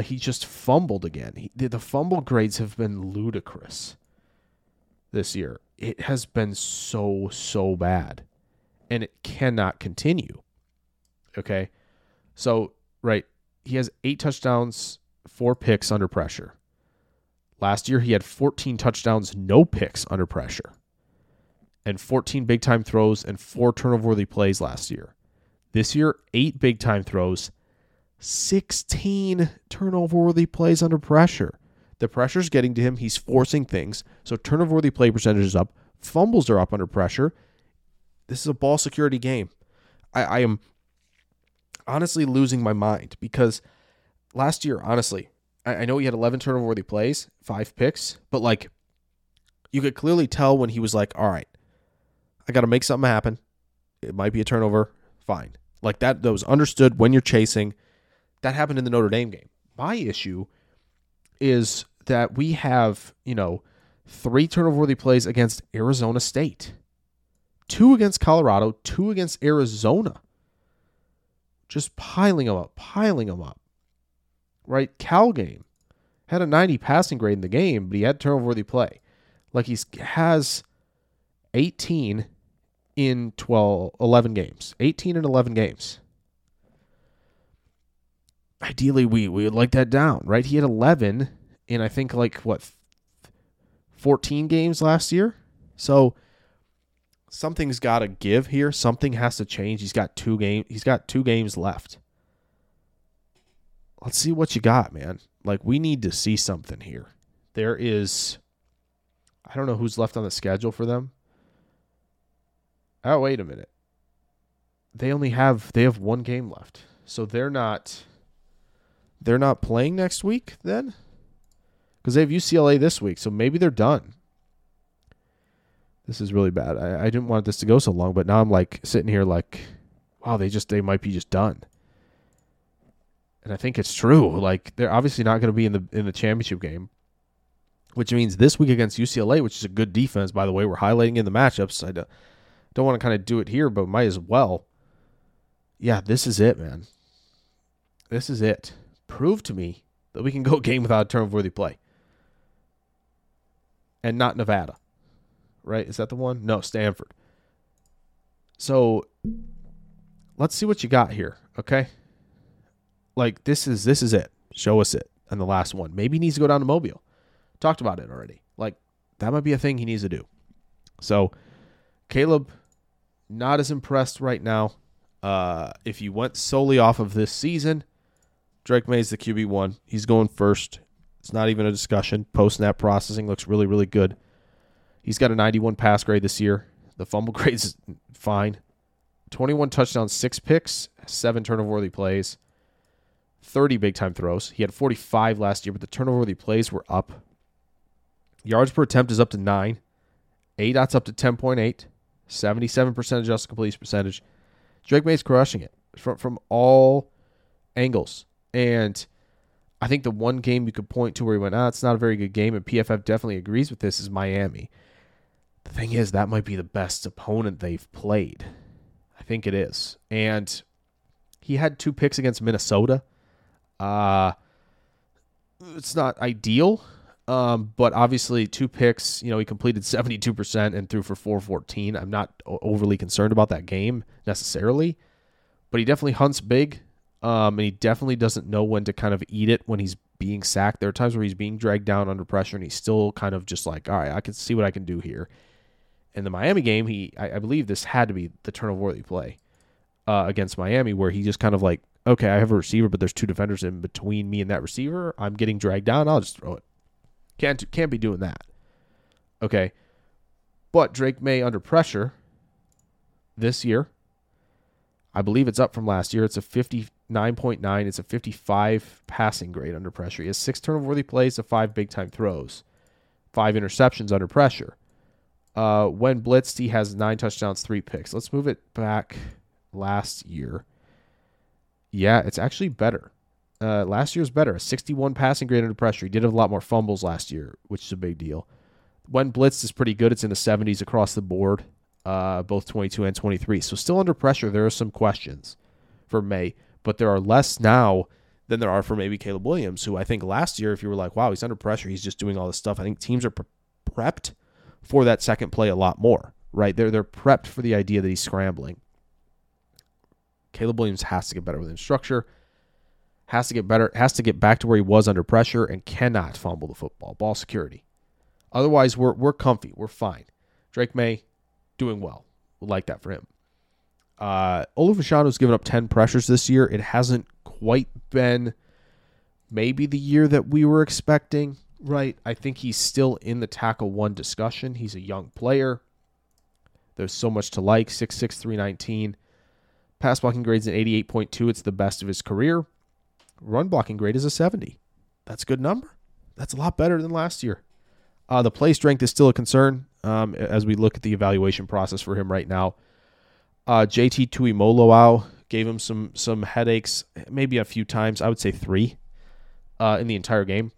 He just fumbled again. The fumble grades have been ludicrous this year. It has been so bad, and it cannot continue. Okay, so right, he has 8 touchdowns, 4 picks under pressure. Last year he had 14 touchdowns, no picks under pressure, and 14 big time throws and 4 turnover-worthy plays last year. This year, 8 big time throws. 16 turnover-worthy plays under pressure. The pressure's getting to him. He's forcing things. So turnover-worthy play percentage is up. Fumbles are up under pressure. This is a ball security game. I am honestly losing my mind because last year, honestly, I know he had 11 turnover-worthy plays, 5 picks, but like you could clearly tell when he was like, all right, I got to make something happen. It might be a turnover. Fine. Like that was understood when you're chasing. That happened in the Notre Dame game. My issue is that we have, 3 turnover-worthy plays against Arizona State, 2 against Colorado, 2 against Arizona. Just piling them up, right? Cal game had a 90 passing grade in the game, but he had turnover-worthy play. Like he has 18 in 11 games, 18 in 11 games. Ideally, we would like that down, right? He had 11 in, I think, 14 games last year? So something's got to give here. Something has to change. He's got 2 games left. Let's see what you got, man. Like, we need to see something here. There is... I don't know who's left on the schedule for them. Oh, wait a minute. They have 1 game left. So they're not... They're not playing next week then? Because they have UCLA this week, so maybe they're done. This is really bad. I didn't want this to go so long, but now I'm like sitting here like, wow, they might be just done. And I think it's true. Like they're obviously not going to be in the championship game. which means this week against UCLA, which is a good defense, by the way. We're highlighting in the matchups. I don't want to kind of do it here, but might as well. Yeah, this is it, man. This is it. Prove to me that we can go game without turnover-worthy play. And not Nevada. Right? Is that the one? No, Stanford. So let's see what you got here, okay? Like, this is it. Show us it. And the last one. Maybe he needs to go down to Mobile. Talked about it already. Like, that might be a thing he needs to do. So, Caleb, not as impressed right now. If you went solely off of this season, Drake May's the QB1. He's going first. It's not even a discussion. Post-snap processing looks really, really good. He's got a 91 pass grade this year. The fumble grade's fine. 21 touchdowns, 6 picks, 7 turnover-worthy plays, 30 big-time throws. He had 45 last year, but the turnover-worthy plays were up. Yards per attempt is up to 9. ADOT's up to 10.8. 77% adjusted completion percentage. Drake May's crushing it from all angles. And I think the one game you could point to where he went, it's not a very good game, and PFF definitely agrees with this, is Miami. The thing is, that might be the best opponent they've played. I think it is. And he had 2 picks against Minnesota. It's not ideal. But obviously 2 picks, he completed 72% and threw for 414. I'm not overly concerned about that game necessarily, but he definitely hunts big. And he definitely doesn't know when to kind of eat it when he's being sacked. There are times where he's being dragged down under pressure and he's still kind of just like, all right, I can see what I can do here. In the Miami game, I believe this had to be the turnover-worthy play against Miami, where he just kind of like, okay, I have a receiver, but there's 2 defenders in between me and that receiver. I'm getting dragged down. I'll just throw it. Can't be doing that. Okay. But Drake May under pressure this year, I believe it's up from last year. It's a 59.9. It's a 55 passing grade under pressure. He has 6 turnover-worthy plays to 5 big-time throws, 5 interceptions under pressure. When blitzed, he has 9 touchdowns, 3 picks. Let's move it back last year. Yeah, it's actually better. Last year's better. A 61 passing grade under pressure. He did have a lot more fumbles last year, which is a big deal. When blitzed is pretty good. It's in the 70s across the board, both 22 and 23. So still under pressure, there are some questions for May, but there are less now than there are for maybe Caleb Williams, who I think last year, if you were like, wow, he's under pressure, he's just doing all this stuff, I think teams are prepped for that second play a lot more, right? They're prepped for the idea that he's scrambling. Caleb Williams has to get better within structure, has to get better, has to get back to where he was under pressure and cannot fumble the football, ball security. Otherwise, we're comfy, we're fine. Drake May doing well. We'd like that for him. Olu Fashanu's given up 10 pressures this year. It hasn't quite been maybe the year that we were expecting. Right, I think he's still in the tackle one discussion. He's a young player. There's so much to like. 6'6", 319. Pass blocking grade's an 88.2. It's the best of his career. Run blocking grade is a 70. That's a good number. That's a lot better than last year. The play strength is still a concern as we look at the evaluation process for him right now. JT Tuimoloau gave him some headaches, maybe a few times. I would say 3 in the entire game.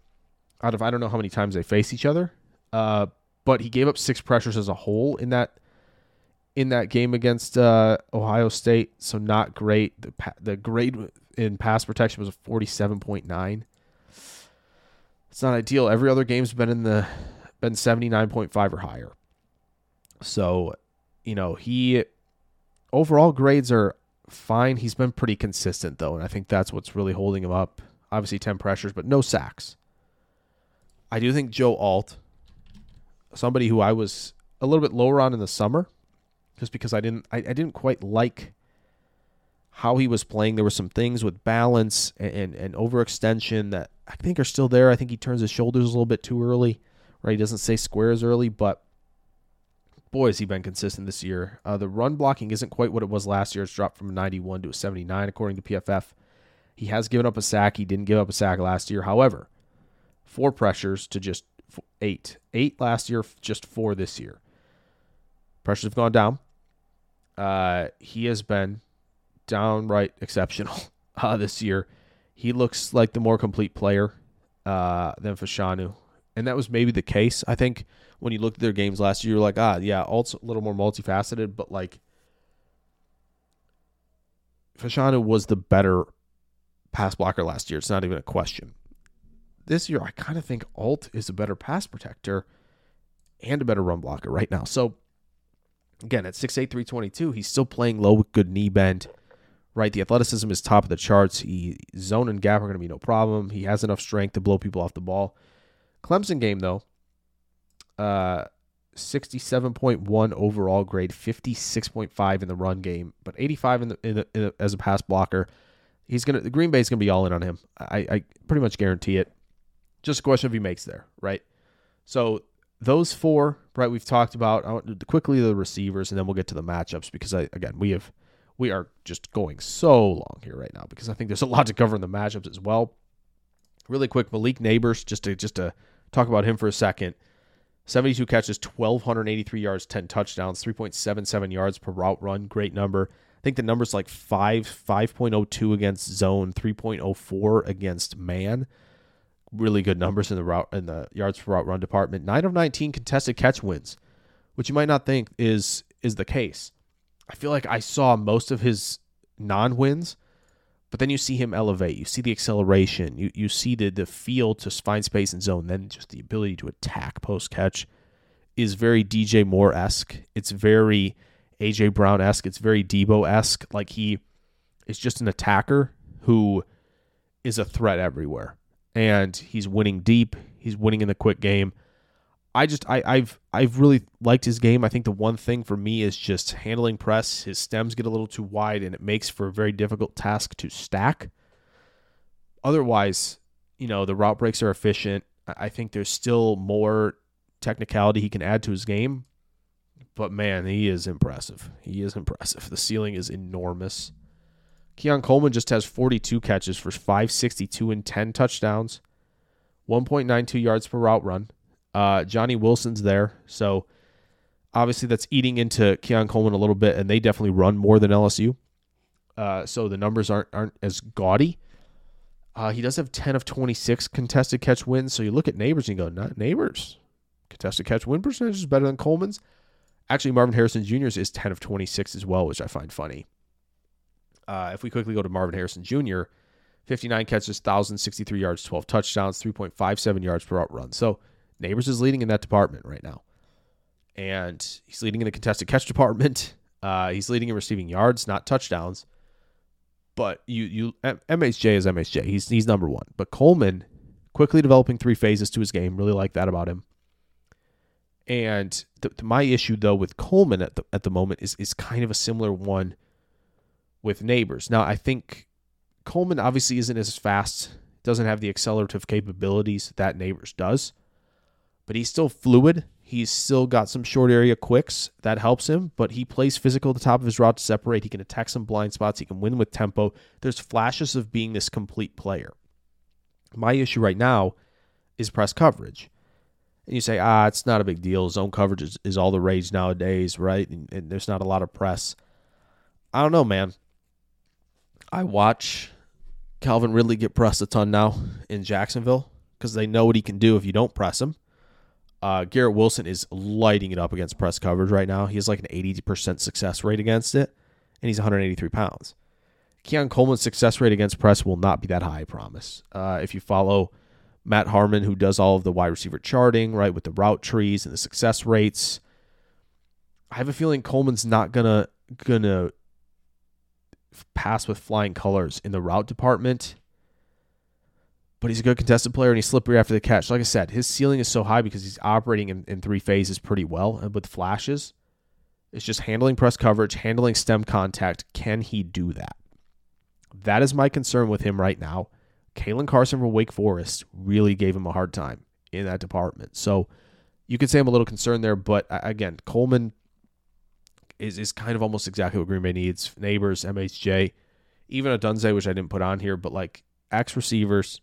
Out of I don't know how many times they face each other, but he gave up 6 pressures as a whole in that game against Ohio State, so not great. The grade in pass protection was a 47.9. It's not ideal. Every other game's been 79.5 or higher. So, he overall grades are fine. He's been pretty consistent though, and I think that's what's really holding him up. Obviously 10 pressures, but no sacks. I do think Joe Alt, somebody who I was a little bit lower on in the summer, just because I didn't quite like how he was playing. There were some things with balance and overextension that I think are still there. I think he turns his shoulders a little bit too early, right? He doesn't stay square as early, but boy, has he been consistent this year. The run blocking isn't quite what it was last year. It's dropped from a 91 to a 79, according to PFF. He has given up a sack. He didn't give up a sack last year. However, 4 pressures to just 8. 8 last year, just 4 this year. Pressures have gone down. He has been downright exceptional this year. He looks like the more complete player than Fashanu. And that was maybe the case. I think when you looked at their games last year, you were like, Alt's a little more multifaceted, but like Fashanu was the better pass blocker last year. It's not even a question. This year, I kind of think Alt is a better pass protector and a better run blocker right now. So, again, at 6'8", 322, he's still playing low with good knee bend, right? The athleticism is top of the charts. Zone and gap are going to be no problem. He has enough strength to blow people off the ball. Clemson game, though, 67.1 overall grade, 56.5 in the run game, but 85 in the as a pass blocker. Green Bay's gonna be all in on him. I pretty much guarantee it. Just a question of he makes there, right? So those four, right? We've talked about. I want to quickly the receivers, and then we'll get to the matchups because we are just going so long here right now because I think there's a lot to cover in the matchups as well. Really quick, Malik Nabers, just to talk about him for a second. 72 catches, 1,283 yards, 10 touchdowns, 3.77 yards per route run. Great number. I think the number's like 5.02 against zone, 3.04 against man. Really good numbers in the yards per route run department. 9 of 19 contested catch wins, which you might not think is the case. I feel like I saw most of his non-wins, but then you see him elevate. You see the acceleration. You see the feel to find space and zone. Then just the ability to attack post-catch is very DJ Moore-esque. It's very A.J. Brown-esque. It's very Debo-esque. Like he is just an attacker who is a threat everywhere. And he's winning deep. He's winning in the quick game. I've really liked his game. I think the one thing for me is just handling press. His stems get a little too wide, and it makes for a very difficult task to stack. Otherwise, the route breaks are efficient. I think there's still more technicality he can add to his game. But, man, he is impressive. He is impressive. The ceiling is enormous. Keon Coleman just has 42 catches for 562 and 10 touchdowns, 1.92 yards per route run. Johnny Wilson's there, so obviously that's eating into Keon Coleman a little bit, and they definitely run more than LSU, so the numbers aren't as gaudy. He does have 10 of 26 contested catch wins, so you look at Nabers and you go, not Nabers. Contested catch win percentage is better than Coleman's. Actually, Marvin Harrison Jr.'s is 10 of 26 as well, which I find funny. If we quickly go to Marvin Harrison Jr., 59 catches, 1,063 yards, 12 touchdowns, 3.57 yards per out run, so Nabers is leading in that department right now. And he's leading in the contested catch department. He's leading in receiving yards, not touchdowns. But MHJ is MHJ. He's number one. But Coleman, quickly developing three phases to his game. Really like that about him. And my issue, though, with Coleman at the moment is kind of a similar one with Nabers. Now, I think Coleman obviously isn't as fast, doesn't have the accelerative capabilities that Nabers does. But he's still fluid. He's still got some short area quicks. That helps him, but he plays physical at the top of his route to separate. He can attack some blind spots. He can win with tempo. There's flashes of being this complete player. My issue right now is press coverage. And you say, it's not a big deal. Zone coverage is all the rage nowadays, right? And there's not a lot of press. I don't know, man. I watch Calvin Ridley get pressed a ton now in Jacksonville because they know what he can do if you don't press him. Garrett Wilson is lighting it up against press coverage right now. He has like an 80% success rate against it, and he's 183 pounds. Keon Coleman's success rate against press will not be that high, I promise. If you follow Matt Harmon, who does all of the wide receiver charting, right, with the route trees and the success rates, I have a feeling Coleman's not gonna pass with flying colors in the route department. But he's a good contested player, and he's slippery after the catch. Like I said, his ceiling is so high because he's operating in three phases pretty well and with flashes. It's just handling press coverage, handling stem contact. Can he do that? That is my concern with him right now. Kalen Carson from Wake Forest really gave him a hard time in that department. So you could say I'm a little concerned there, but again, Coleman is kind of almost exactly what Green Bay needs. Nabers, MHJ, even Odunze, which I didn't put on here, but like X receivers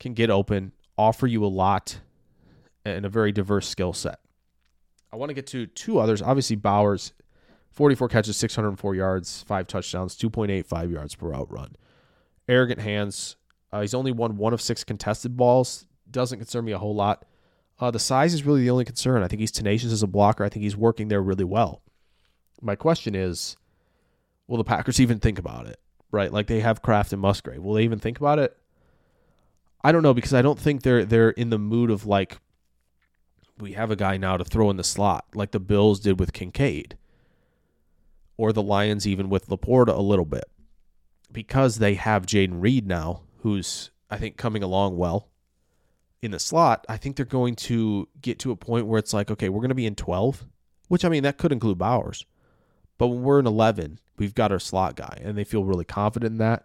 can get open, offer you a lot, and a very diverse skill set. I want to get to two others. Obviously, Bowers, 44 catches, 604 yards, 5 touchdowns, 2.85 yards per out run. Arrogant hands. He's only won 1 of 6 contested balls. Doesn't concern me a whole lot. The size is really the only concern. I think he's tenacious as a blocker. I think he's working there really well. My question is, will the Packers even think about it? Right? Like, they have Kraft and Musgrave. Will they even think about it? I don't know, because I don't think they're in the mood of, like, we have a guy now to throw in the slot, like the Bills did with Kincaid, or the Lions even with Laporta a little bit, because they have Jaden Reed now, who's, I think, coming along well in the slot. I think they're going to get to a point where it's like, okay, we're going to be in 12, which, I mean, that could include Bowers, but when we're in 11, we've got our slot guy, and they feel really confident in that.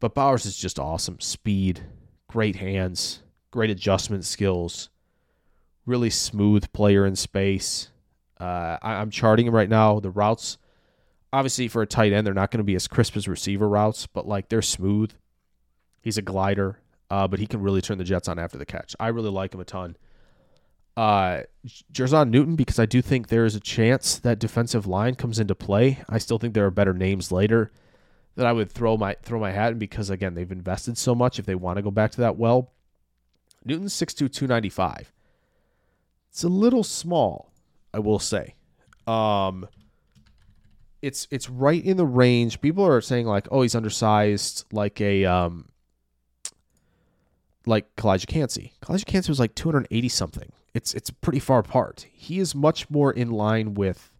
But Bowers is just awesome. Speed, great hands, great adjustment skills, really smooth player in space. I'm charting him right now. The routes, obviously, for a tight end, they're not going to be as crisp as receiver routes, but, like, they're smooth. He's a glider, but he can really turn the Jets on after the catch. I really like him a ton. Jer'Zhan Newton, because I do think there is a chance that defensive line comes into play. I still think there are better names later that I would throw my hat in, because, again, they've invested so much. If they want to go back to that, well, Newton's 6'2", 295. It's a little small, I will say. It's right in the range. People are saying, like, oh, he's undersized, like a like Kalijah Kancey. Kalijah Kancey was like 280 something. It's pretty far apart. He is much more in line with,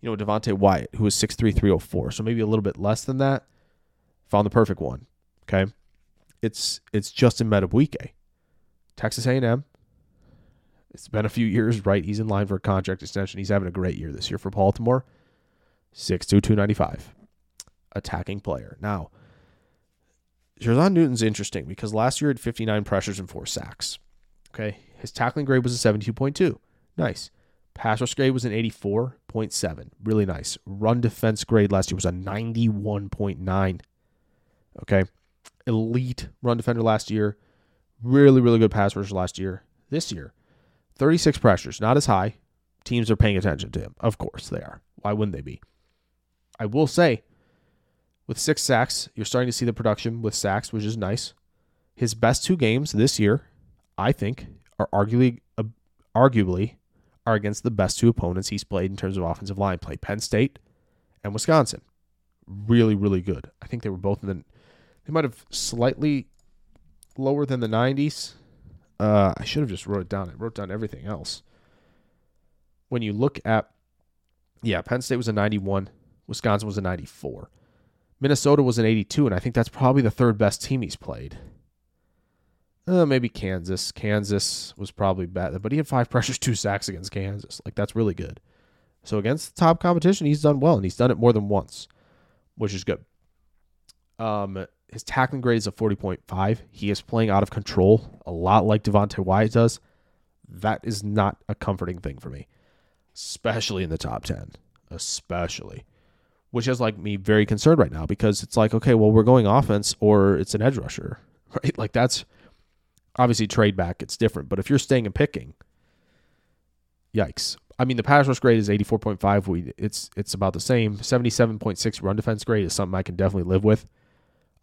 you know, Devontae Wyatt, who is 6'3", 304, so maybe a little bit less than that. Found the perfect one, okay? It's Justin Madubuike, Texas A&M. It's been a few years, right? He's in line for a contract extension. He's having a great year this year for Baltimore. 6'2", 295, attacking player. Now, Jer'Zhan Newton's interesting because last year he had 59 pressures and 4 sacks, okay? His tackling grade was a 72.2, nice. Pass rush grade was an 84.7. Really nice. Run defense grade last year was a 91.9. Okay. Elite run defender last year. Really, really good pass rusher last year. This year, 36 pressures. Not as high. Teams are paying attention to him. Of course they are. Why wouldn't they be? I will say, with 6 sacks, you're starting to see the production with sacks, which is nice. His best 2 games this year, I think, are arguably are against the best 2 opponents he's played in terms of offensive line play, Penn State and Wisconsin. Really, really good. I think they were both they might have slightly lower than the 90s. I should have just wrote it down. I wrote down everything else. When you look at, Penn State was a 91. Wisconsin was a 94. Minnesota was an 82, and I think that's probably the 3rd best team he's played. Maybe Kansas. Kansas was probably bad, but he had 5 pressures, 2 sacks against Kansas. Like, that's really good. So against the top competition, he's done well, and he's done it more than once, which is good. His tackling grade is a 40.5. He is playing out of control, a lot like Devontae Wyatt does. That is not a comforting thing for me, especially in the top 10, which has, like, me very concerned right now, because it's like, okay, well, we're going offense or it's an edge rusher, right? Like, that's... Obviously, trade back, it's different. But if you're staying and picking, yikes. I mean, the pass rush grade is 84.5. It's about the same. 77.6 run defense grade is something I can definitely live with.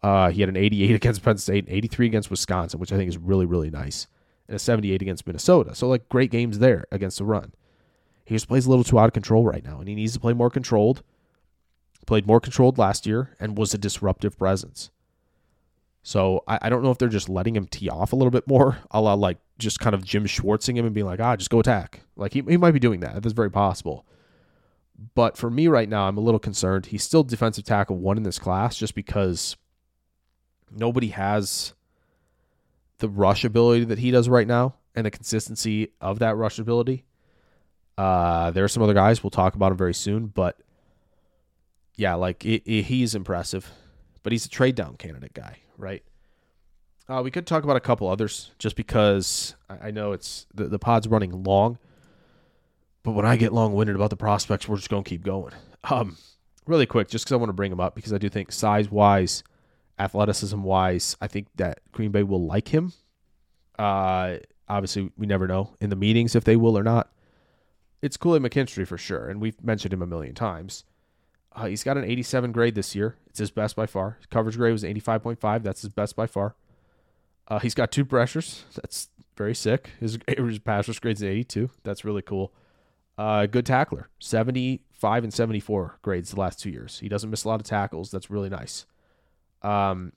He had an 88 against Penn State, an 83 against Wisconsin, which I think is really, really nice, and a 78 against Minnesota. So, like, great games there against the run. He just plays a little too out of control right now, and he needs to play more controlled. Played more controlled last year and was a disruptive presence. So I don't know if they're just letting him tee off a little bit more, a la, like, just kind of Jim Schwartzing him and being like, just go attack. Like, he might be doing that. That's very possible. But for me right now, I'm a little concerned. He's still defensive tackle 1 in this class just because nobody has the rush ability that he does right now and the consistency of that rush ability. There are some other guys. We'll talk about him very soon. But, yeah, like, he's impressive. But he's a trade-down candidate guy. Right. We could talk about a couple others just because I know it's the pod's running long, but when I get long-winded about the prospects, we're just going to keep going. Really quick, just because I want to bring him up, because I do think size-wise, athleticism-wise, I think that Green Bay will like him. Obviously, we never know in the meetings if they will or not. It's Kool-Aid McKinstry for sure, and we've mentioned him a million times. He's got an 87 grade this year. It's his best by far. His coverage grade was 85.5. That's his best by far. He's got 2 pressures. That's Very sick. His passer grades 82. That's really cool. Good tackler. 75 and 74 grades the last 2 years. He doesn't miss a lot of tackles. That's really nice. Passer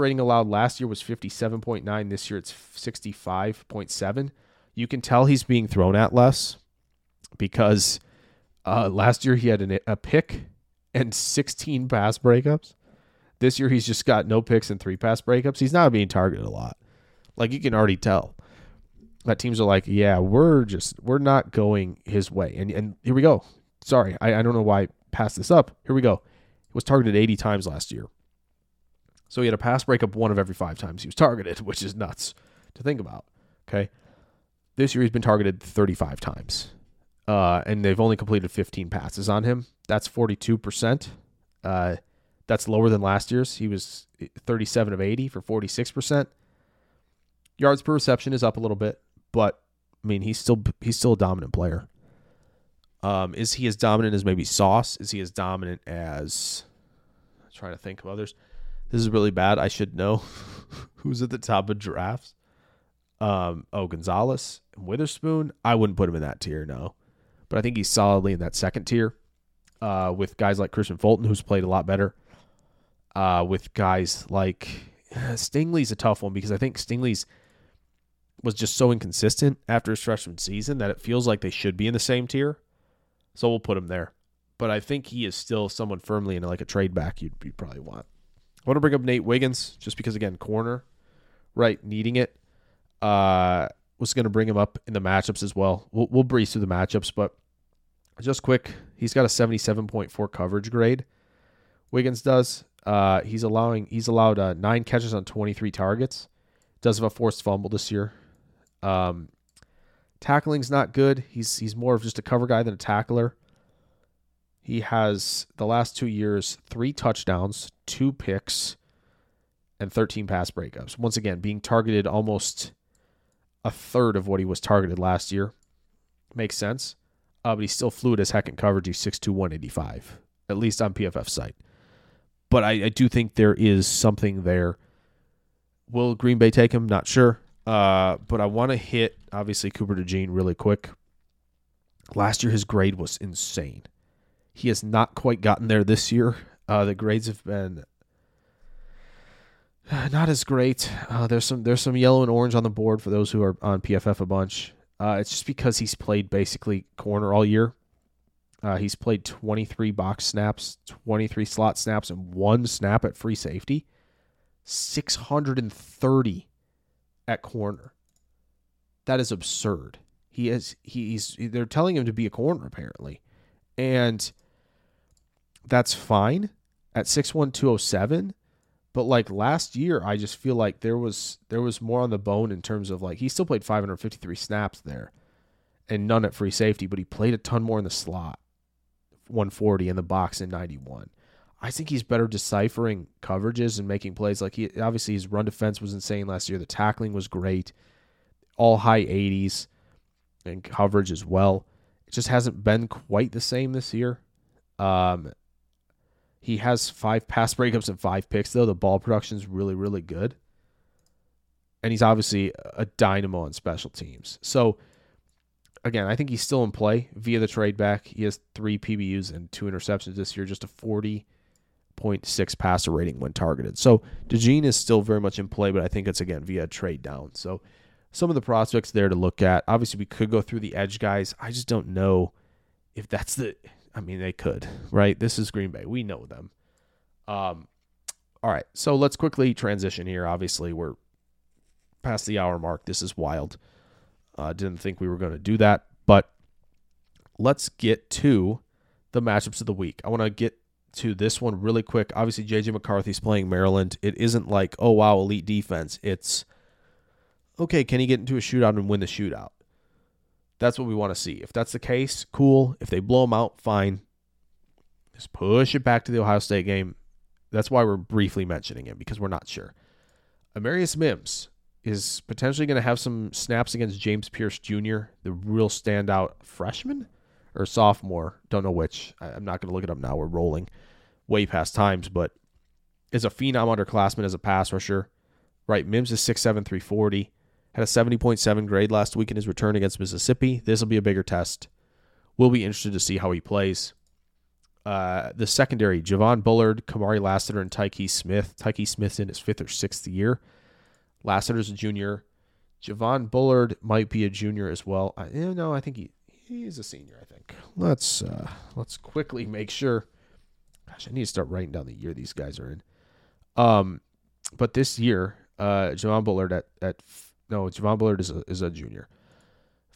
rating allowed last year was 57.9. This year it's 65.7. You can tell he's being thrown at less because last year he had a pick and 16 pass breakups. This year he's just got no picks and 3 pass breakups. He's not being targeted a lot. Like, you can already tell that teams are like, yeah, we're not going his way. And here we go. Sorry, I don't know why I passed this up. Here we go. He was targeted 80 times last year. So he had a pass breakup 1 of every 5 times he was targeted, which is nuts to think about. Okay. This year he's been targeted 35 times. And they've only completed 15 passes on him. That's 42%. That's lower than last year's. He was 37 of 80 for 46%. Yards per reception is up a little bit, but I mean, he's still a dominant player. Is he as dominant as maybe Sauce? Is he as dominant as? I'm trying to think of others. This is really bad. I should know who's at the top of drafts. Gonzalez and Witherspoon. I wouldn't put him in that tier, no, but I think he's solidly in that second tier. With guys like Christian Fulton, who's played a lot better. With guys like Stingley's a tough one because I think Stingley's was just so inconsistent after his freshman season that it feels like they should be in the same tier. So we'll put him there. But I think he is still someone firmly in like a trade back you'd probably want. I want to bring up Nate Wiggins just because, again, corner, right, needing it. Was going to bring him up in the matchups as well. We'll breeze through the matchups, but just quick, he's got a 77.4 coverage grade. Wiggins does. He's allowed 9 catches on 23 targets. Does have a forced fumble this year. Tackling's not good. He's more of just a cover guy than a tackler. He has the last 2 years 3 touchdowns, 2 picks, and 13 pass breakups. Once again, being targeted almost a third of what he was targeted last year. Makes sense. But he's still fluid as heck in coverage. He's 6'2", 185, at least on PFF's site. But I do think there is something there. Will Green Bay take him? Not sure. But I want to hit, obviously, Cooper DeJean really quick. Last year, his grade was insane. He has not quite gotten there this year. The grades have been not as great. There's some yellow and orange on the board for those who are on PFF a bunch. It's just because he's played basically corner all year. He's played 23 box snaps, 23 slot snaps, and 1 snap at free safety. 630 at corner. That is absurd. They're telling him to be a corner apparently, and that's fine at 6'1", 207. But like last year, I just feel like there was more on the bone in terms of like he still played 553 snaps there, and none at free safety, but he played a ton more in the slot, 140 in the box and 91. I think he's better deciphering coverages and making plays. Like he obviously his run defense was insane last year. The tackling was great, all high 80s, and coverage as well. It just hasn't been quite the same this year. He has 5 pass breakups and 5 picks, though. The ball production's really, really good. And he's obviously a dynamo on special teams. So, again, I think he's still in play via the trade back. He has 3 PBUs and 2 interceptions this year, just a 40.6 passer rating when targeted. So, DeJean is still very much in play, but I think it's, again, via trade down. So, some of the prospects there to look at. Obviously, we could go through the edge guys. I just don't know if that's the... I mean, they could, right? This is Green Bay. We know them. All right, so let's quickly transition here. Obviously, we're past the hour mark. This is wild. Didn't think we were going to do that, but let's get to the matchups of the week. I want to get to this one really quick. Obviously, J.J. McCarthy's playing Maryland. It isn't like, oh, wow, elite defense. It's, okay, can he get into a shootout and win the shootout? That's what we want to see. If that's the case, cool. If they blow them out, fine. Just push it back to the Ohio State game. That's why we're briefly mentioning it, because we're not sure. Amarius Mims is potentially going to have some snaps against James Pierce Jr., the real standout freshman or sophomore. Don't know which. I'm not going to look it up now. We're rolling way past times, but is a phenom underclassman as a pass rusher. Right, Mims is 6'7", 340. Had a 70.7 grade last week in his return against Mississippi. This will be a bigger test. We'll be interested to see how he plays. The secondary, Javon Bullard, Kamari Lassiter, and Tyke Smith. Tyke Smith's in his fifth or sixth year. Lassiter's a junior. Javon Bullard might be a junior as well. I think he's a senior, I think. Let's quickly make sure. Gosh, I need to start writing down the year these guys are in. But this year, Javon Bullard is a junior.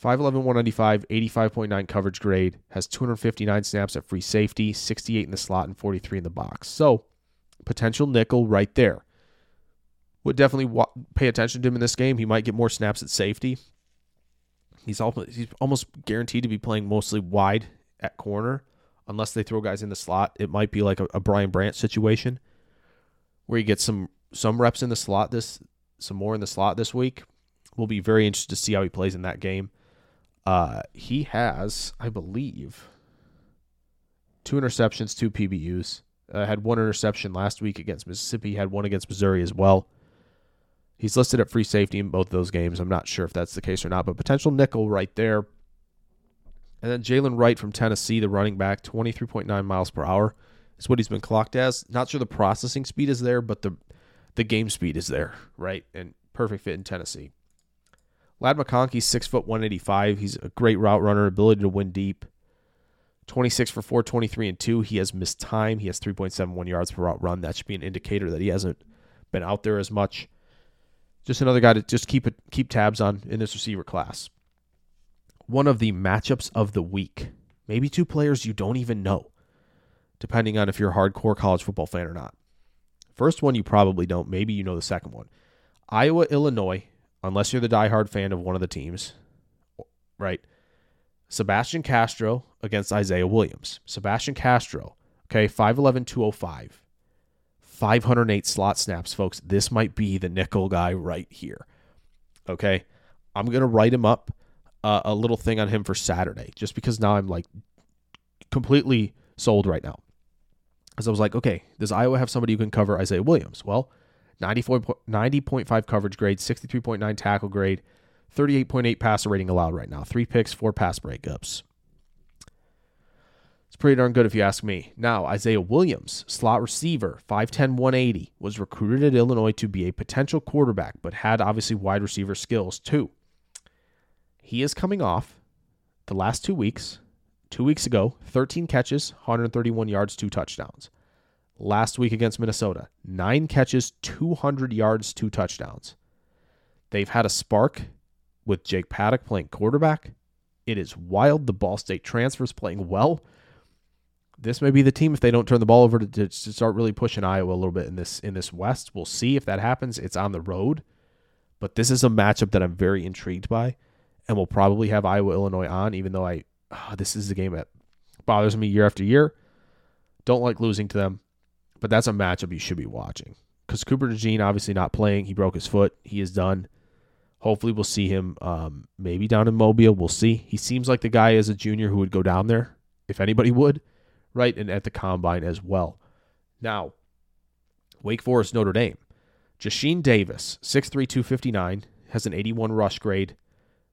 5'11", 195, 85.9 coverage grade, has 259 snaps at free safety, 68 in the slot, and 43 in the box. So, potential nickel right there. Would definitely pay attention to him in this game. He might get more snaps at safety. He's almost guaranteed to be playing mostly wide at corner, unless they throw guys in the slot. It might be like a Brian Branch situation, where he gets some reps in the slot this week. We'll be very interested to see how he plays in that game. He has, I believe, 2 interceptions, 2 PBUs. Had 1 interception last week against Mississippi. Had 1 against Missouri as well. He's listed at free safety in both those games. I'm not sure if that's the case or not, but potential nickel right there. And then Jalen Wright from Tennessee, the running back, 23.9 miles per hour is what he's been clocked as. Not sure the processing speed is there, but the game speed is there, right? And perfect fit in Tennessee. Ladd McConkey's 6 foot 185. He's a great route runner, ability to win deep. 26 for 4, 23 and 2. He has missed time. He has 3.71 yards per route run. That should be an indicator that he hasn't been out there as much. Just another guy to just keep tabs on in this receiver class. One of the matchups of the week. Maybe 2 players you don't even know, depending on if you're a hardcore college football fan or not. First one you probably don't. Maybe you know the second one. Iowa, Illinois. Unless you're the diehard fan of one of the teams, right? Sebastian Castro against Isaiah Williams. Sebastian Castro, okay, 5'11", 205. 508 slot snaps, folks. This might be the nickel guy right here, okay? I'm going to write him up a little thing on him for Saturday just because now I'm, like, completely sold right now. Because I was like, okay, does Iowa have somebody who can cover Isaiah Williams? Well, 90.5 coverage grade, 63.9 tackle grade, 38.8 passer rating allowed right now. 3 picks, 4 pass breakups. It's pretty darn good if you ask me. Now, Isaiah Williams, slot receiver, 5'10", 180, was recruited at Illinois to be a potential quarterback, but had obviously wide receiver skills too. He is coming off the last 2 weeks. 2 weeks ago, 13 catches, 131 yards, 2 touchdowns. Last week against Minnesota, 9 catches, 200 yards, 2 touchdowns. They've had a spark with Jake Paddock playing quarterback. It is wild. The Ball State transfer is playing well. This may be the team if they don't turn the ball over to start really pushing Iowa a little bit in this West. We'll see if that happens. It's on the road. But this is a matchup that I'm very intrigued by, and we'll probably have Iowa-Illinois on, even though this is a game that bothers me year after year. Don't like losing to them. But that's a matchup you should be watching because Cooper DeJean obviously not playing. He broke his foot. He is done. Hopefully we'll see him maybe down in Mobile. We'll see. He seems like the guy as a junior who would go down there if anybody would, right? And at the combine as well. Now, Wake Forest, Notre Dame. Jasheen Davis, 6'3", 259, has an 81 rush grade,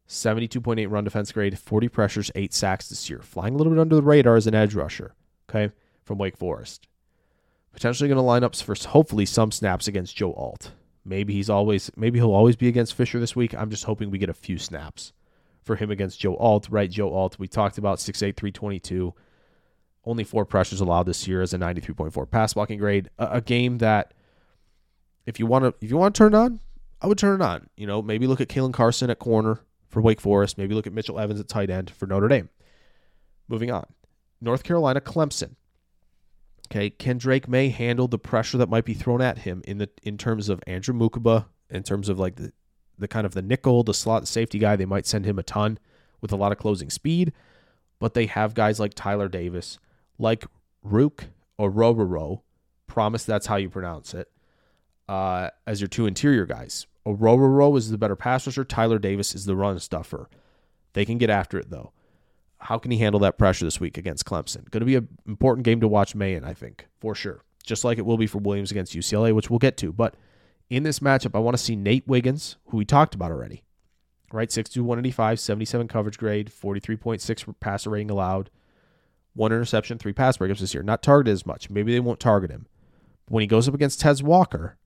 72.8 run defense grade, 40 pressures, 8 sacks this year. Flying a little bit under the radar as an edge rusher, okay, from Wake Forest. Potentially going to line up for hopefully some snaps against Joe Alt. Maybe he'll always be against Fisher this week. I'm just hoping we get a few snaps for him against Joe Alt, right? Joe Alt, we talked about 6'8", 322. Only 4 pressures allowed this year as a 93.4 pass blocking grade. A game that if you want to turn it on, I would turn it on. You know, maybe look at Kalen Carson at corner for Wake Forest. Maybe look at Mitchell Evans at tight end for Notre Dame. Moving on. North Carolina, Clemson. Okay, can Drake May handle the pressure that might be thrown at him in terms of Andrew Mukaba, in terms of like the kind of the nickel, the slot safety guy? They might send him a ton with a lot of closing speed, but they have guys like Tyler Davis, like Rook or Rororo, promise that's how you pronounce it, as your 2 interior guys. Rororo is the better pass rusher. Tyler Davis is the run stuffer. They can get after it though. How can he handle that pressure this week against Clemson? Going to be an important game to watch May in, I think, for sure. Just like it will be for Williams against UCLA, which we'll get to. But in this matchup, I want to see Nate Wiggins, who we talked about already, right? 6'2", 185, 77 coverage grade, 43.6 passer rating allowed, 1 interception, 3 pass breakups this year. Not targeted as much. Maybe they won't target him. But when he goes up against Tez Walker,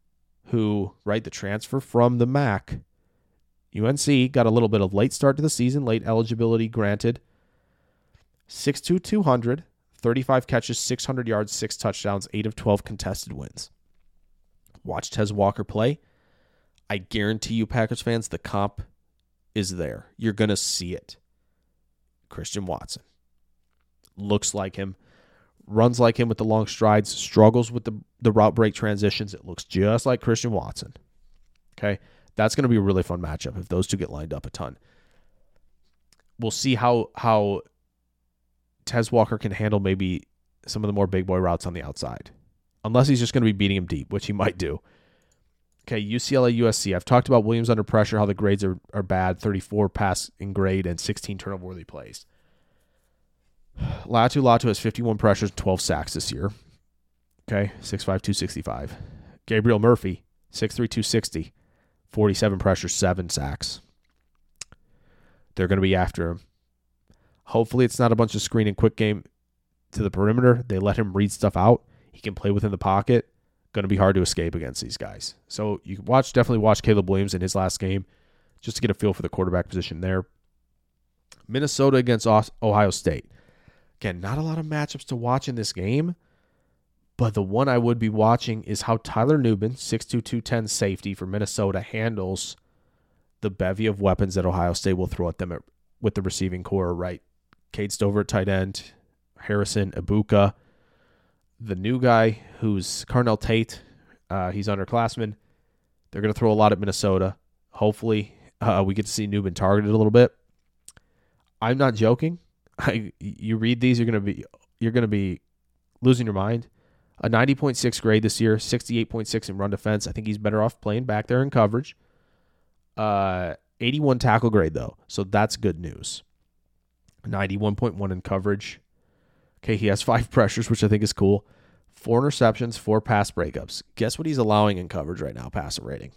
who, right, the transfer from the MAC, UNC got a little bit of late start to the season, late eligibility granted. 6'2", 200, 35 catches, 600 yards, 6 touchdowns, 8 of 12 contested wins. Watch Tez Walker play. I guarantee you, Packers fans, the comp is there. You're going to see it. Christian Watson. Looks like him. Runs like him with the long strides. Struggles with the route break transitions. It looks just like Christian Watson. Okay? That's going to be a really fun matchup if those two get lined up a ton. We'll see how Tez Walker can handle maybe some of the more big boy routes on the outside. Unless he's just going to be beating him deep, which he might do. Okay, UCLA, USC. I've talked about Williams under pressure, how the grades are bad, 34 pass in grade and 16 turnover-worthy plays. Latu has 51 pressures, 12 sacks this year. Okay, 6'5", 265. Gabriel Murphy, 6'3", 260, 47 pressures, 7 sacks. They're going to be after him. Hopefully it's not a bunch of screen and quick game to the perimeter. They let him read stuff out. He can play within the pocket. Going to be hard to escape against these guys. So you can definitely watch Caleb Williams in his last game just to get a feel for the quarterback position there. Minnesota against Ohio State. Again, not a lot of matchups to watch in this game, but the one I would be watching is how Tyler Newbin, 6'2", 210 safety for Minnesota, handles the bevy of weapons that Ohio State will throw at them with the receiving core, right? Cade Stover at tight end, Harrison, Ibuka. The new guy who's Carnell Tate, he's underclassman. They're going to throw a lot at Minnesota. Hopefully we get to see Newbin targeted a little bit. I'm not joking. You read these, you're going to be losing your mind. A 90.6 grade this year, 68.6 in run defense. I think he's better off playing back there in coverage. 81 tackle grade though, so that's good news. 91.1 in coverage. Okay, he has 5 pressures, which I think is cool. 4 interceptions, 4 pass breakups. Guess what he's allowing in coverage right now, passer rating?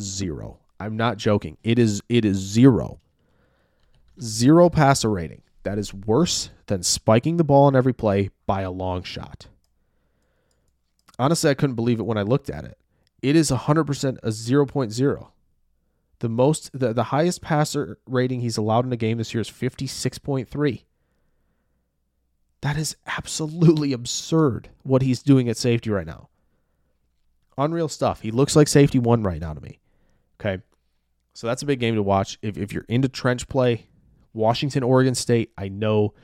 0. I'm not joking. It is 0. 0 passer rating. That is worse than spiking the ball on every play by a long shot. Honestly, I couldn't believe it when I looked at it. It is 100% a 0.0. The highest passer rating he's allowed in a game this year is 56.3. That is absolutely absurd what he's doing at safety right now. Unreal stuff. He looks like safety one right now to me. Okay, so that's a big game to watch. If you're into trench play, Washington, Oregon State, I know.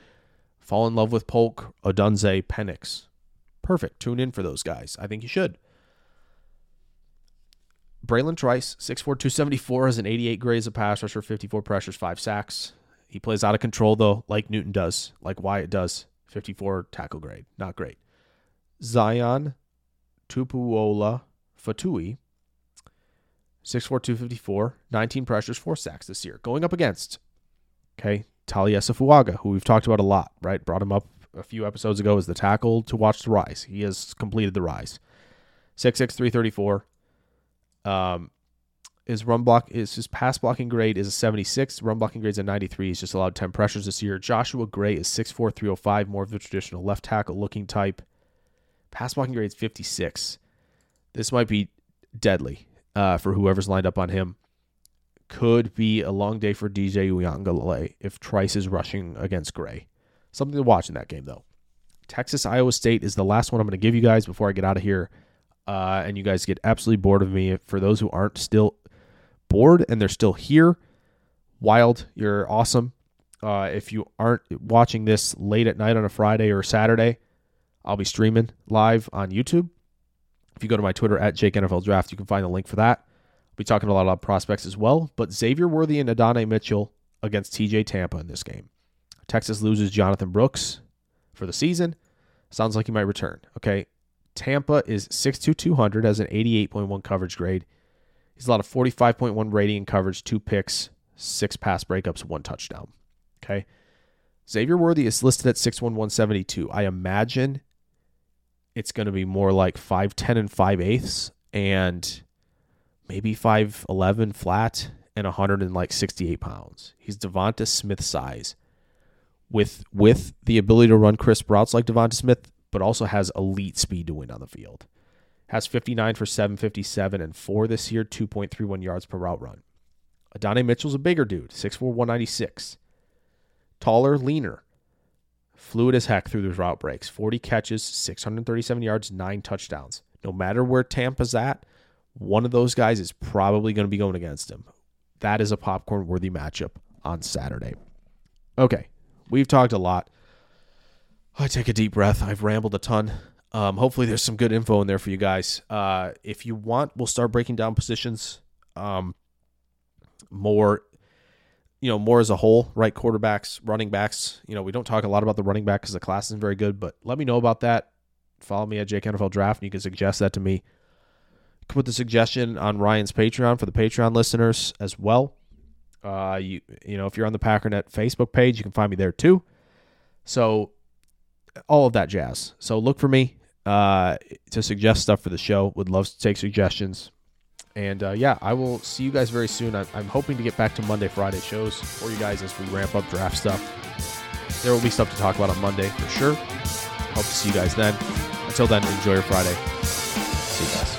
Fall in love with Polk, Odunze, Penix. Perfect. Tune in for those guys. I think you should. Braylon Trice, 6'4", 274, has an 88 grade as a pass rusher, 54 pressures, 5 sacks. He plays out of control, though, like Newton does, like Wyatt does. 54 tackle grade. Not great. Zion Tupuola Fatui, 6'4", 254, 19 pressures, 4 sacks this year. Going up against, okay, Talia Fuaga, who we've talked about a lot, right? Brought him up a few episodes ago as the tackle to watch the rise. He has completed the rise. 6'6", 334. His pass blocking grade is a 76. Run blocking grade is a 93. He's just allowed 10 pressures this year. Joshua Gray is 6'4", 305, more of the traditional left tackle looking type. Pass blocking grade is 56. This might be deadly for whoever's lined up on him. Could be a long day for DJ Uiagalelei if Trice is rushing against Gray. Something to watch in that game, though. Texas, Iowa State is the last one I'm going to give you guys before I get out of here. And you guys get absolutely bored of me. For those who aren't still bored and they're still here, Wild, you're awesome. If you aren't watching this late at night on a Friday or Saturday, I'll be streaming live on YouTube. If you go to my Twitter @JakeNFLDraft, you can find the link for that. I'll be talking a lot about prospects as well, but Xavier Worthy and Adonai Mitchell against TJ Tampa in this game. Texas loses Jonathan Brooks for the season. Sounds like he might return. Okay, Tampa is 6'2", 200, has an 88.1 coverage grade. He's allowed a 45.1 rating in coverage, 2 picks, 6 pass breakups, 1 touchdown. Okay. Xavier Worthy is listed at 6'1", 172. I imagine it's going to be more like 5'10" and 5/8" and maybe 5'11" flat and 168 pounds. He's Devonta Smith size with the ability to run crisp routes like Devonta Smith, but also has elite speed to win on the field. Has 59 for 757 and 4 this year, 2.31 yards per route run. Adonai Mitchell's a bigger dude, 6'4", 196. Taller, leaner. Fluid as heck through those route breaks. 40 catches, 637 yards, 9 touchdowns. No matter where Tampa's at, one of those guys is probably going to be going against him. That is a popcorn-worthy matchup on Saturday. Okay, we've talked a lot. I take a deep breath. I've rambled a ton. Hopefully there's some good info in there for you guys. If you want, we'll start breaking down positions more as a whole, right? Quarterbacks, running backs. We don't talk a lot about the running back because the class isn't very good, but let me know about that. Follow me at JakeNFLDraft, and you can suggest that to me. You can put the suggestion on Ryan's Patreon for the Patreon listeners as well. If you're on the Packernet Facebook page, you can find me there too. So all of that jazz. So look for me to suggest stuff for the show. Would love to take suggestions. And I will see you guys very soon. I'm hoping to get back to Monday, Friday shows for you guys as we ramp up draft stuff. There will be stuff to talk about on Monday for sure. Hope to see you guys then. Until then, enjoy your Friday. See you guys.